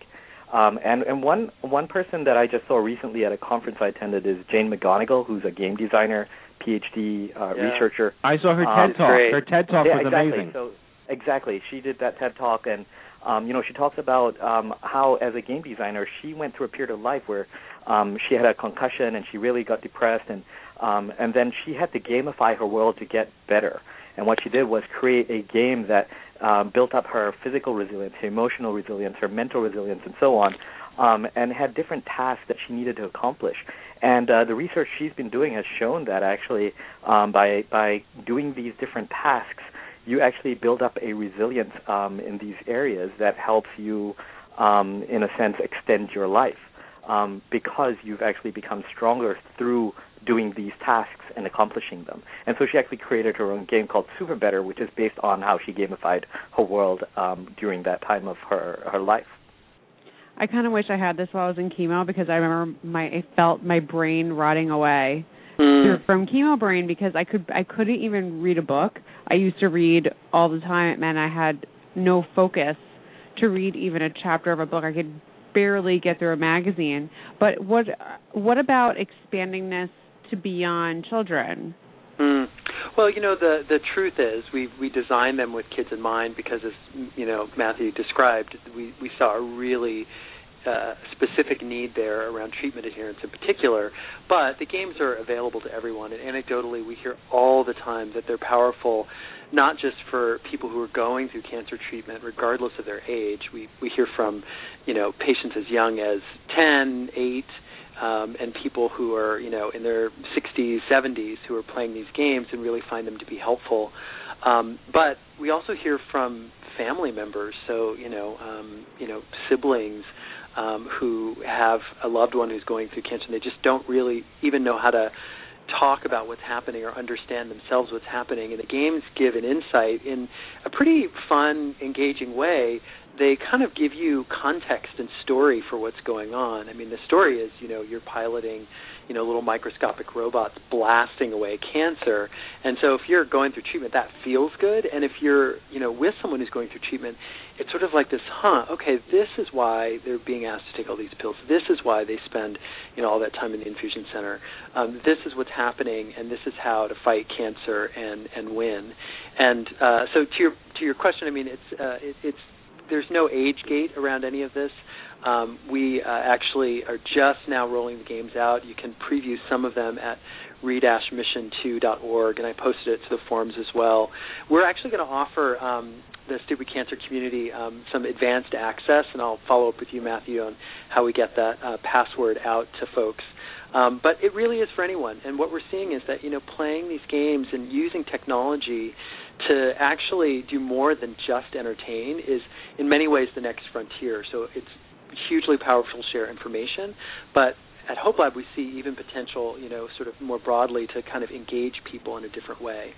Um, and and one, one person that I just saw recently at a conference I attended is Jane McGonigal, who's a game designer, P H D uh, yeah. researcher. I saw her um, TED Talk. Great. Her TED Talk yeah, was exactly. amazing. So, exactly. She did that TED Talk, and um, you know, she talks about um, how, as a game designer, she went through a period of life where um, she had a concussion, and she really got depressed, and um, and then she had to gamify her world to get better. And what she did was create a game that um, built up her physical resilience, her emotional resilience, her mental resilience, and so on, um, and had different tasks that she needed to accomplish. And uh, the research she's been doing has shown that actually um, by by doing these different tasks, you actually build up a resilience um, in these areas that helps you, um, in a sense, extend your life um, because you've actually become stronger through doing these tasks and accomplishing them. And so she actually created her own game called Super Better, which is based on how she gamified her world um, during that time of her, her life. I kind of wish I had this while I was in chemo, because I remember my I felt my brain rotting away mm. from chemo brain, because I could I couldn't even read a book. I used to read all the time. It meant I had no focus to read even a chapter of a book. I could barely get through a magazine. But what what about expanding this to beyond children? Mm. Well, you know, the, the truth is we we designed them with kids in mind because, as you know, Matthew described, we, we saw a really uh, specific need there around treatment adherence in particular. But the games are available to everyone, and anecdotally we hear all the time that they're powerful, not just for people who are going through cancer treatment, regardless of their age. We, we hear from, you know, patients as young as ten, eight, um, and people who are, you know, in their sixties, seventies who are playing these games and really find them to be helpful. Um, but we also hear from family members, so, you know, um, you know, siblings um, who have a loved one who's going through cancer, and they just don't really even know how to talk about what's happening or understand themselves what's happening. And the games give an insight in a pretty fun, engaging way. They kind of give you context and story for what's going on. I mean, the story is, you know, you're piloting, you know, little microscopic robots blasting away cancer. And so if you're going through treatment, that feels good. And if you're, you know, with someone who's going through treatment, it's sort of like this, huh, okay, this is why they're being asked to take all these pills. This is why they spend, you know, all that time in the infusion center. Um, this is what's happening, and this is how to fight cancer and, and win. And uh, so to your to your question, I mean, it's uh, it, it's there's no age gate around any of this. Um, we uh, actually are just now rolling the games out. You can preview some of them at re dash mission two dot org, and I posted it to the forums as well. We're actually going to offer um, the Stupid Cancer community um, some advanced access, and I'll follow up with you, Matthew, on how we get that uh, password out to folks. Um, but it really is for anyone, and what we're seeing is that, you know, playing these games and using technology to actually do more than just entertain is in many ways the next frontier. So it's hugely powerful to share information, but at Hope Lab we see even potential, you know, sort of more broadly to kind of engage people in a different way.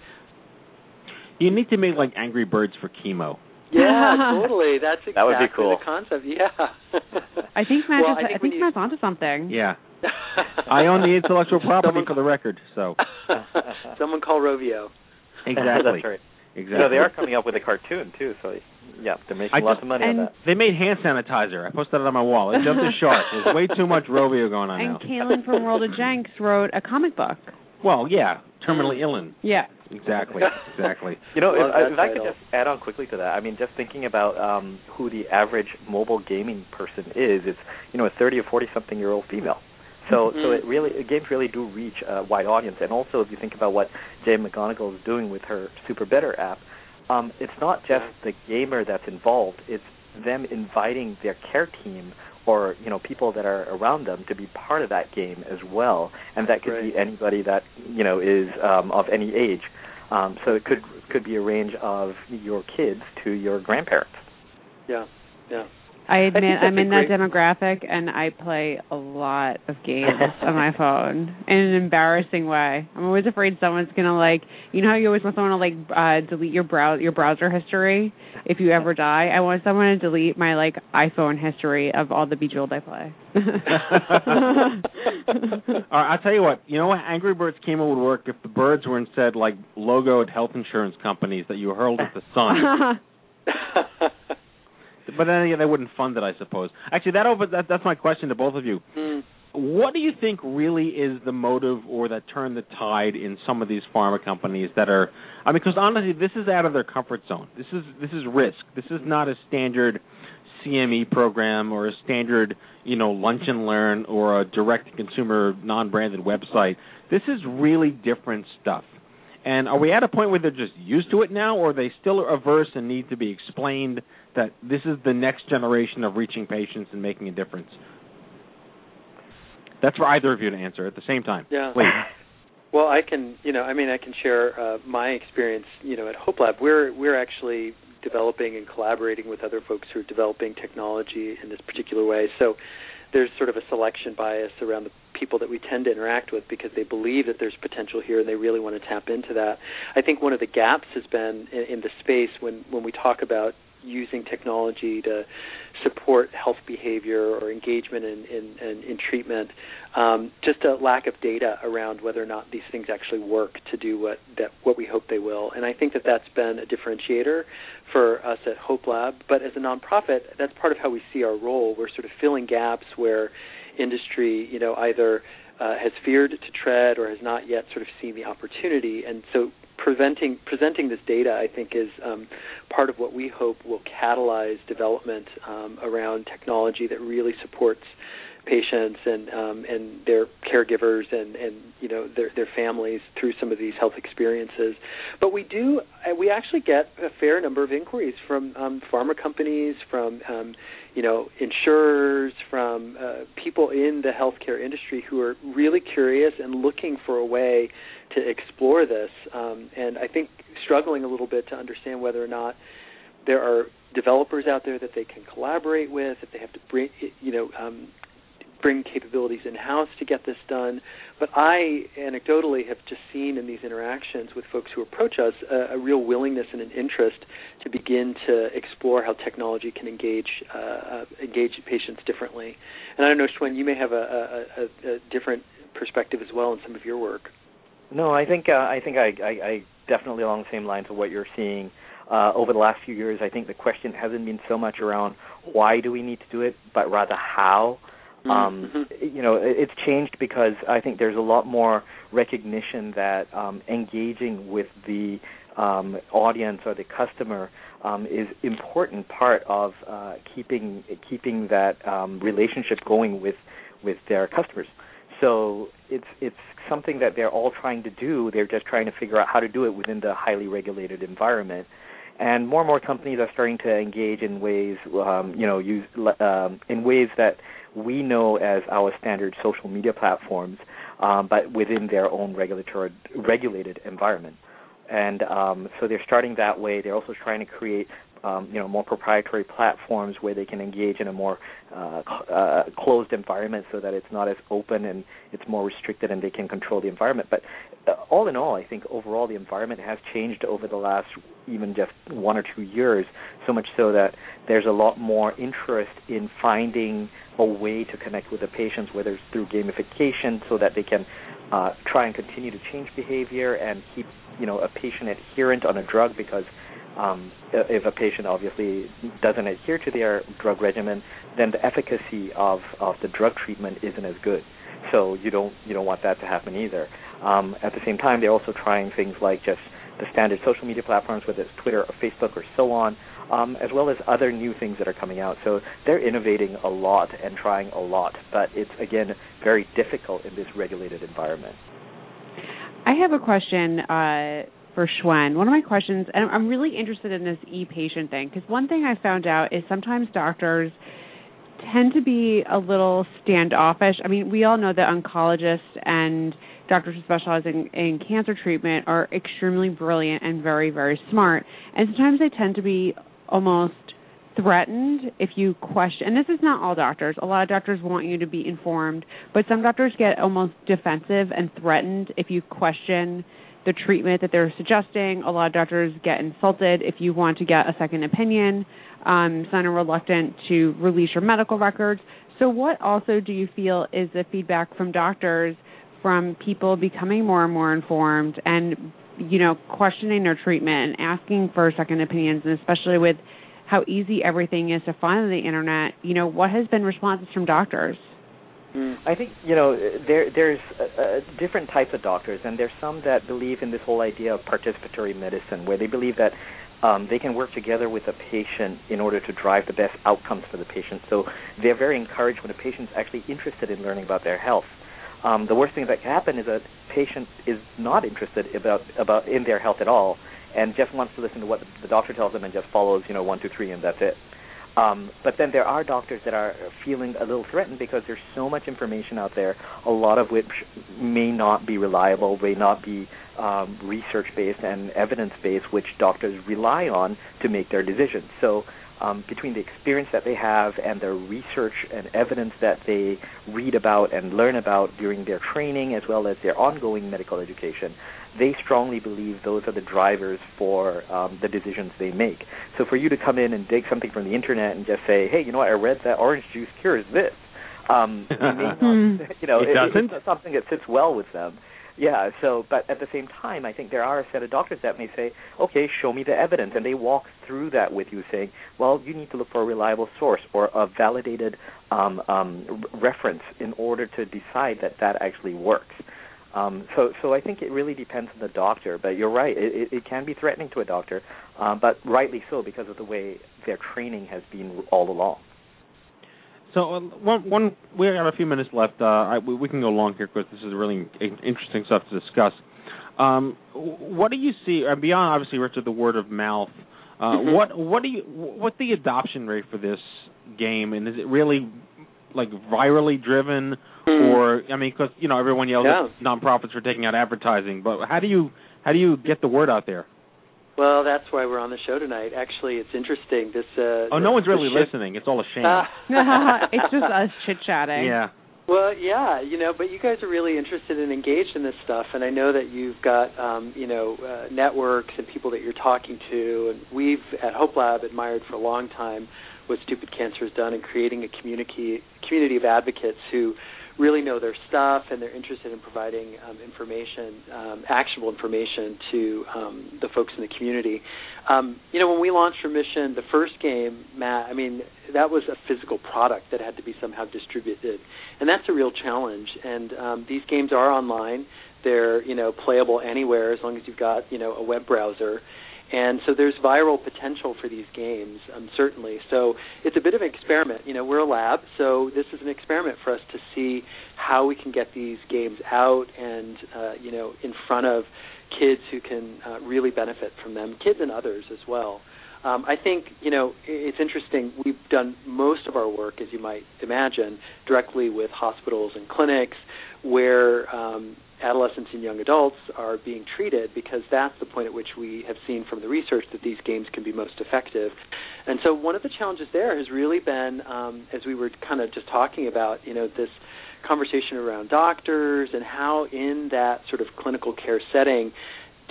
You need to make like Angry Birds for chemo. Yeah, totally. That's exactly that would be cool. The concept. Yeah. I think Matt's well, I think Matt's onto something. Yeah. I own the intellectual property someone, for the record, so. Someone call Rovio. Exactly. That's right. Exactly. So they are coming up with a cartoon too. So yeah, they're making I lots just, of money on that. They made hand sanitizer. I posted it on my wall. It jumped the shark. There's way too much Rovio going on and now. And Kaylin from World of Jenks wrote a comic book. Well, yeah, terminally illin. Yeah. Exactly. Exactly. You know, well, if, if I could just add on quickly to that. I mean, just thinking about um, who the average mobile gaming person is. It's, you know, a thirty or forty something year old female. So, mm-hmm. so it really games really do reach a wide audience. And also, if you think about what Jane McGonigal is doing with her Super Better app, um, it's not just the gamer that's involved. It's them inviting their care team or, you know, people that are around them to be part of that game as well. And that could right. be anybody that, you know, is um, of any age. Um, so it could could be a range of your kids to your grandparents. Yeah, yeah. I admit I I'm in that demographic, and I play a lot of games on my phone in an embarrassing way. I'm always afraid someone's going to, like, you know how you always want someone to, like, uh, delete your browse your browser history if you ever die? I want someone to delete my, like, iPhone history of all the Bejeweled I play. All right, I'll tell you what. You know what? Angry Birds chemo would work if the birds were instead, like, logoed health insurance companies that you hurled at the sun. But then again, they wouldn't fund it, I suppose. Actually, that, over, that that's my question to both of you. Mm. What do you think really is the motive or that turned the tide in some of these pharma companies that are, I mean, because honestly, this is out of their comfort zone. This is this is risk. This is not a standard C M E program or a standard, you know, lunch and learn or a direct-to-consumer non-branded website. This is really different stuff. And are we at a point where they're just used to it now, or are they still averse and need to be explained that this is the next generation of reaching patients and making a difference? That's for either of you to answer at the same time. Yeah. Please. Well, I can, you know, I mean, I can share uh, my experience, you know, at Hope Lab. We're we're actually developing and collaborating with other folks who are developing technology in this particular way. So there's sort of a selection bias around the people that we tend to interact with because they believe that there's potential here and they really want to tap into that. I think one of the gaps has been in, in the space when, when we talk about using technology to support health behavior or engagement in, in, in, in treatment, um, just a lack of data around whether or not these things actually work to do what that what we hope they will. And I think that that's been a differentiator for us at Hope Lab. But as a nonprofit, that's part of how we see our role. We're sort of filling gaps where industry, you know, either uh, has feared to tread or has not yet sort of seen the opportunity. And so Preventing, presenting this data, I think, is um, part of what we hope will catalyze development um, around technology that really supports patients and um, and their caregivers and, and you know their their families through some of these health experiences. But we do we actually get a fair number of inquiries from um, pharma companies, from um, you know insurers, from uh, people in the healthcare industry who are really curious and looking for a way to explore this. Um, and I think struggling a little bit to understand whether or not there are developers out there that they can collaborate with, if they have to bring, you know, um, bring capabilities in-house to get this done. But I, anecdotally, have just seen in these interactions with folks who approach us a, a real willingness and an interest to begin to explore how technology can engage uh, engage patients differently. And I don't know, Shwen, you may have a, a, a, a different perspective as well in some of your work. No, I think uh, I think I, I, I definitely along the same lines of what you're seeing. Uh, over the last few years, I think the question hasn't been so much around why do we need to do it, but rather how. Mm-hmm. Um, you know, it, it's changed because I think there's a lot more recognition that um, engaging with the um, audience or the customer um, is important part of uh, keeping keeping that um, relationship going with with their customers. So it's it's something that they're all trying to do. They're just trying to figure out how to do it within the highly regulated environment. And more and more companies are starting to engage in ways, um, you know, use, um, in ways that we know as our standard social media platforms, um, but within their own regulatory regulated environment. And um, so they're starting that way. They're also trying to create, um, you know, more proprietary platforms where they can engage in a more uh, cl- uh, closed environment, so that it's not as open and it's more restricted, and they can control the environment. But uh, all in all, I think overall the environment has changed over the last even just one or two years, so much so that there's a lot more interest in finding a way to connect with the patients, whether it's through gamification, so that they can uh, try and continue to change behavior and keep, you know, a patient adherent on a drug, because Um, if a patient obviously doesn't adhere to their drug regimen, then the efficacy of, of the drug treatment isn't as good. So you don't you don't want that to happen either. Um, at the same time, they're also trying things like just the standard social media platforms, whether it's Twitter or Facebook or so on, um, as well as other new things that are coming out. So they're innovating a lot and trying a lot, but it's, again, very difficult in this regulated environment. I have a question. Uh For Shwen, one of my questions, and I'm really interested in this e-patient thing, because one thing I found out is sometimes doctors tend to be a little standoffish. I mean, we all know that oncologists and doctors who specialize in, in cancer treatment are extremely brilliant and very, very smart, and sometimes they tend to be almost threatened if you question. And this is not all doctors. A lot of doctors want you to be informed, but some doctors get almost defensive and threatened if you question the treatment that they're suggesting. A lot of doctors get insulted if you want to get a second opinion. Um, some are reluctant to release your medical records. So what also do you feel is the feedback from doctors from people becoming more and more informed and, you know, questioning their treatment and asking for second opinions, and especially with how easy everything is to find on the internet, you know, what has been responses from doctors? I think, you know, there there's uh, different types of doctors, and there's some that believe in this whole idea of participatory medicine, where they believe that um, they can work together with a patient in order to drive the best outcomes for the patient. So they're very encouraged when a patient's actually interested in learning about their health. Um, the worst thing that can happen is a patient is not interested about about in their health at all, and just wants to listen to what the doctor tells them and just follows, you know, one, two, three, and that's it. Um, but then there are doctors that are feeling a little threatened because there's so much information out there, a lot of which may not be reliable, may not be um, research-based and evidence-based, which doctors rely on to make their decisions. So um, between the experience that they have and their research and evidence that they read about and learn about during their training as well as their ongoing medical education, they strongly believe those are the drivers for um, the decisions they make. So for you to come in and dig something from the internet and just say, hey, you know what, I read that orange juice cures this, um, it may not, you know, it it, it's not something that sits well with them. Yeah, so, but at the same time, I think there are a set of doctors that may say, okay, show me the evidence, and they walk through that with you saying, well, you need to look for a reliable source or a validated um, um, reference in order to decide that that actually works. Um, so, so I think it really depends on the doctor, but you're right, it, it can be threatening to a doctor, um, but rightly so because of the way their training has been all along. So uh, one, one, we have a few minutes left. Uh, I, we, we can go long here because this is really interesting stuff to discuss. Um, what do you see, uh, beyond obviously, Richard, the word of mouth, uh, mm-hmm. what what do you what the adoption rate for this game, and is it really like virally driven, mm. or I mean, because you know everyone yells yeah. at nonprofits for taking out advertising, but how do you how do you get the word out there? Well, that's why we're on the show tonight. Actually, it's interesting. This uh, oh, no one's really shit- listening. It's all a shame. Uh, it's just us chit-chatting. Yeah. Well, yeah, you know, but you guys are really interested and engaged in this stuff, and I know that you've got, um, you know, uh, networks and people that you're talking to, and we've at Hope Lab admired for a long time what Stupid Cancer has done in creating a community community of advocates who really know their stuff, and they're interested in providing um, information, um, actionable information to um, the folks in the community. Um, you know, when we launched Remission, the first game, Matt, I mean, that was a physical product that had to be somehow distributed, and that's a real challenge. And um, these games are online; they're you know playable anywhere as long as you've got you know a web browser. And so there's viral potential for these games, um, certainly. So it's a bit of an experiment. You know, we're a lab, so this is an experiment for us to see how we can get these games out and, uh, you know, in front of kids who can uh, really benefit from them, kids and others as well. Um, I think, you know, it's interesting. We've done most of our work, as you might imagine, directly with hospitals and clinics where um, adolescents and young adults are being treated, because that's the point at which we have seen from the research that these games can be most effective. And so one of the challenges there has really been, um, as we were kind of just talking about, you know, this conversation around doctors and how in that sort of clinical care setting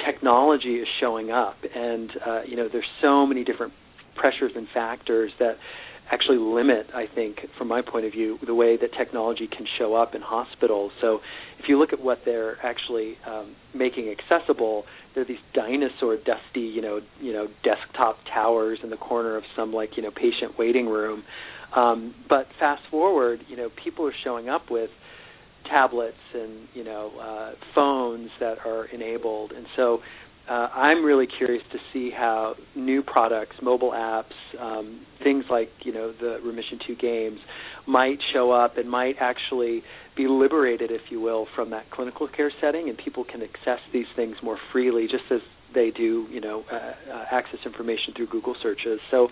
technology is showing up. And, uh, you know, there's so many different pressures and factors that actually limit, I think, from my point of view, the way that technology can show up in hospitals. So if you look at what they're actually um, making accessible, there are these dinosaur dusty, you know, you know, desktop towers in the corner of some, like, you know, patient waiting room. Um, but fast forward, you know, people are showing up with tablets and, you know, uh, phones that are enabled. And so Uh, I'm really curious to see how new products, mobile apps, um, things like, you know, the Remission two games might show up and might actually be liberated, if you will, from that clinical care setting, and people can access these things more freely, just as they do, you know, uh, uh, access information through Google searches. So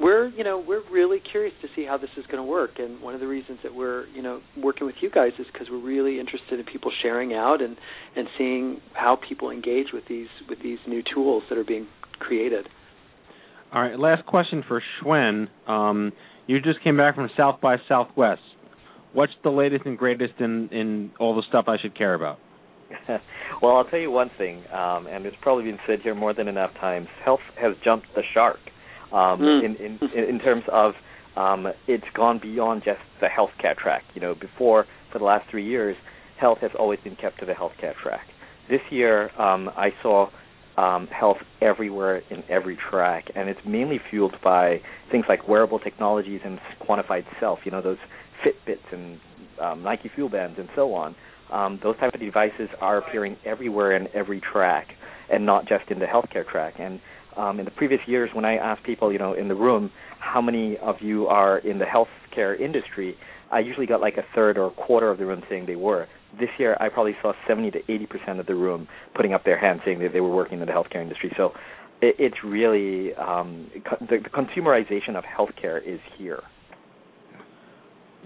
we're, you know, we're really curious to see how this is going to work. And one of the reasons that we're, you know, working with you guys is because we're really interested in people sharing out and, and seeing how people engage with these with these new tools that are being created. All right, last question for Shwen. Um, you just came back from South by Southwest. What's the latest and greatest in, in all the stuff I should care about? Well, I'll tell you one thing, um, and it's probably been said here more than enough times. Health has jumped the shark um, mm. in, in in terms of um, it's gone beyond just the healthcare track. You know, before, for the last three years, health has always been kept to the healthcare track. This year, um, I saw um, health everywhere in every track, and it's mainly fueled by things like wearable technologies and quantified self. You know, those Fitbits and um, Nike Fuel Bands and so on. Um, those types of devices are appearing everywhere in every track, and not just in the healthcare track. And um, in the previous years, when I asked people, you know, in the room, how many of you are in the healthcare industry, I usually got like a third or a quarter of the room saying they were. This year, I probably saw seventy to eighty percent of the room putting up their hands saying that they were working in the healthcare industry. So it, it's really um, the, the consumerization of healthcare is here.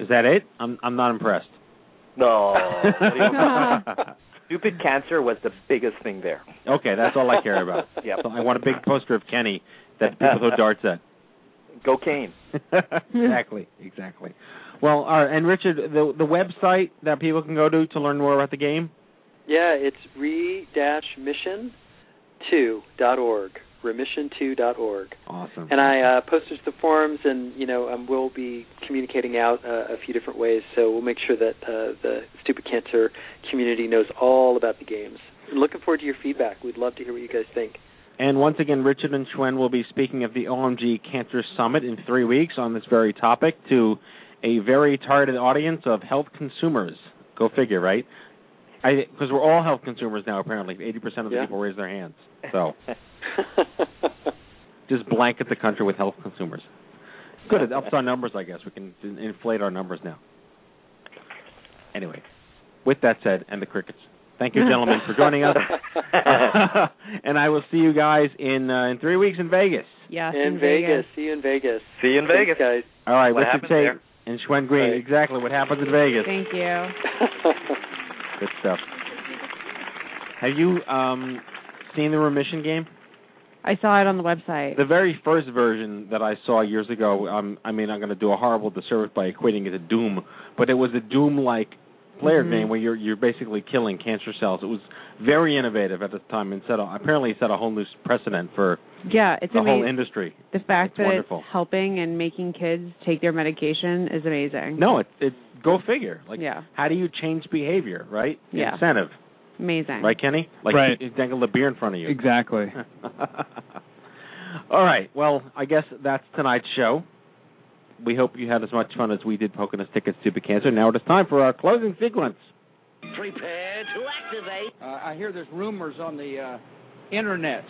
Is that it? I'm I'm not impressed. No. Stupid Cancer was the biggest thing there. Okay, that's all I care about. Yeah, so I want a big poster of Kenny that people throw darts at. Go Kane. Exactly, exactly. Well, uh, and Richard, the the website that people can go to to learn more about the game? Yeah, it's re dash mission two dot org. re dash mission two dot org. Awesome. And I uh, posted the forums, and, you know, um, we'll be communicating out uh, a few different ways, so we'll make sure that uh, the Stupid Cancer community knows all about the games. I'm looking forward to your feedback. We'd love to hear what you guys think. And once again, Richard and Shwen will be speaking at the O M G Cancer Summit in three weeks on this very topic to a very targeted audience of health consumers. Go figure, right? Because we're all health consumers now, apparently. eighty percent of the yeah. people raise their hands. So just blanket the country with health consumers. good. It ups our numbers, I guess. We can inflate our numbers now. Anyway, with that said, and the crickets, thank you, gentlemen, for joining us. And I will see you guys in uh, in three weeks in Vegas. Yes, in, in Vegas. Vegas. See you in Vegas. See you in Vegas, guys. All right, what Richard Tate and Shwen Gwee. Right. Exactly what happens in Vegas. Thank you. Good stuff. Have you um, seen the remission game? I saw it on the website. The very first version that I saw years ago, um, I mean, I'm going to do a horrible disservice by equating it to Doom, but it was a Doom-like player mm-hmm. game where you're you're basically killing cancer cells. It was very innovative at the time and set a, apparently set a whole new precedent for yeah, it's the amazing. whole industry. The fact it's that wonderful. It's helping and making kids take their medication is amazing. No, it's it, go figure. Like, yeah. How do you change behavior, right? Yeah. Incentive. Amazing. Right, Kenny? Like right. You dangle the beer in front of you. Exactly. All right. Well, I guess that's tonight's show. We hope you had as much fun as we did poking a stick at Stupid Cancer. Now it is time for our closing sequence. Prepare to activate. Uh, I hear there's rumors on the uh, internets.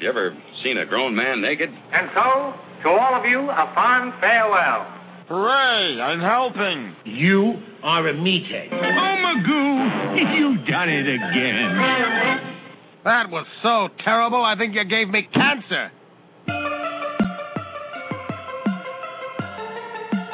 You ever seen a grown man naked? And so, to all of you, a fond farewell. Hooray, I'm helping. You are a meathead. Oh, Magoo, you've done it again. That was so terrible, I think you gave me cancer.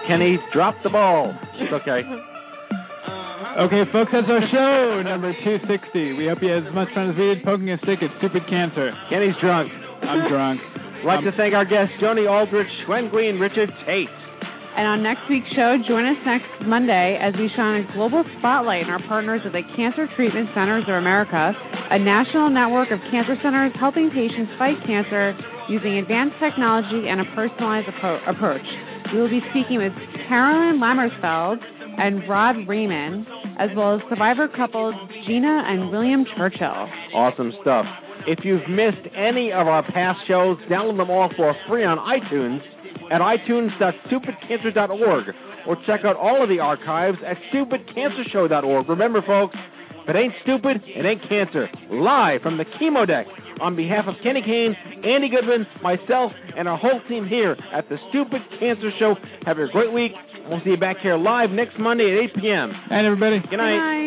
Kenny, drop the ball. It's okay. Okay, folks, that's our show, number two sixty. We hope you had as much fun as we did poking a stick at Stupid Cancer. Kenny's drunk. I'm drunk. I'd like um, to thank our guests, Joni Aldrich, Shwen Gwee, and Richard Tate. And on next week's show, join us next Monday as we shine a global spotlight on our partners at the Cancer Treatment Centers of America, a national network of cancer centers helping patients fight cancer using advanced technology and a personalized appro- approach. We will be speaking with Carolyn Lammersfeld and Rod Raymond, as well as survivor couples Gina and William Churchill. Awesome stuff. If you've missed any of our past shows, download them all for free on iTunes at i tunes dot stupid cancer dot org, or check out all of the archives at stupid cancer show dot org. Remember, folks, if it ain't stupid, it ain't cancer. Live from the chemo deck on behalf of Kenny Kane, Andy Goodman, myself, and our whole team here at the Stupid Cancer Show. Have a great week. We'll see you back here live next Monday at eight p.m. Hi, everybody. Good night. Good night.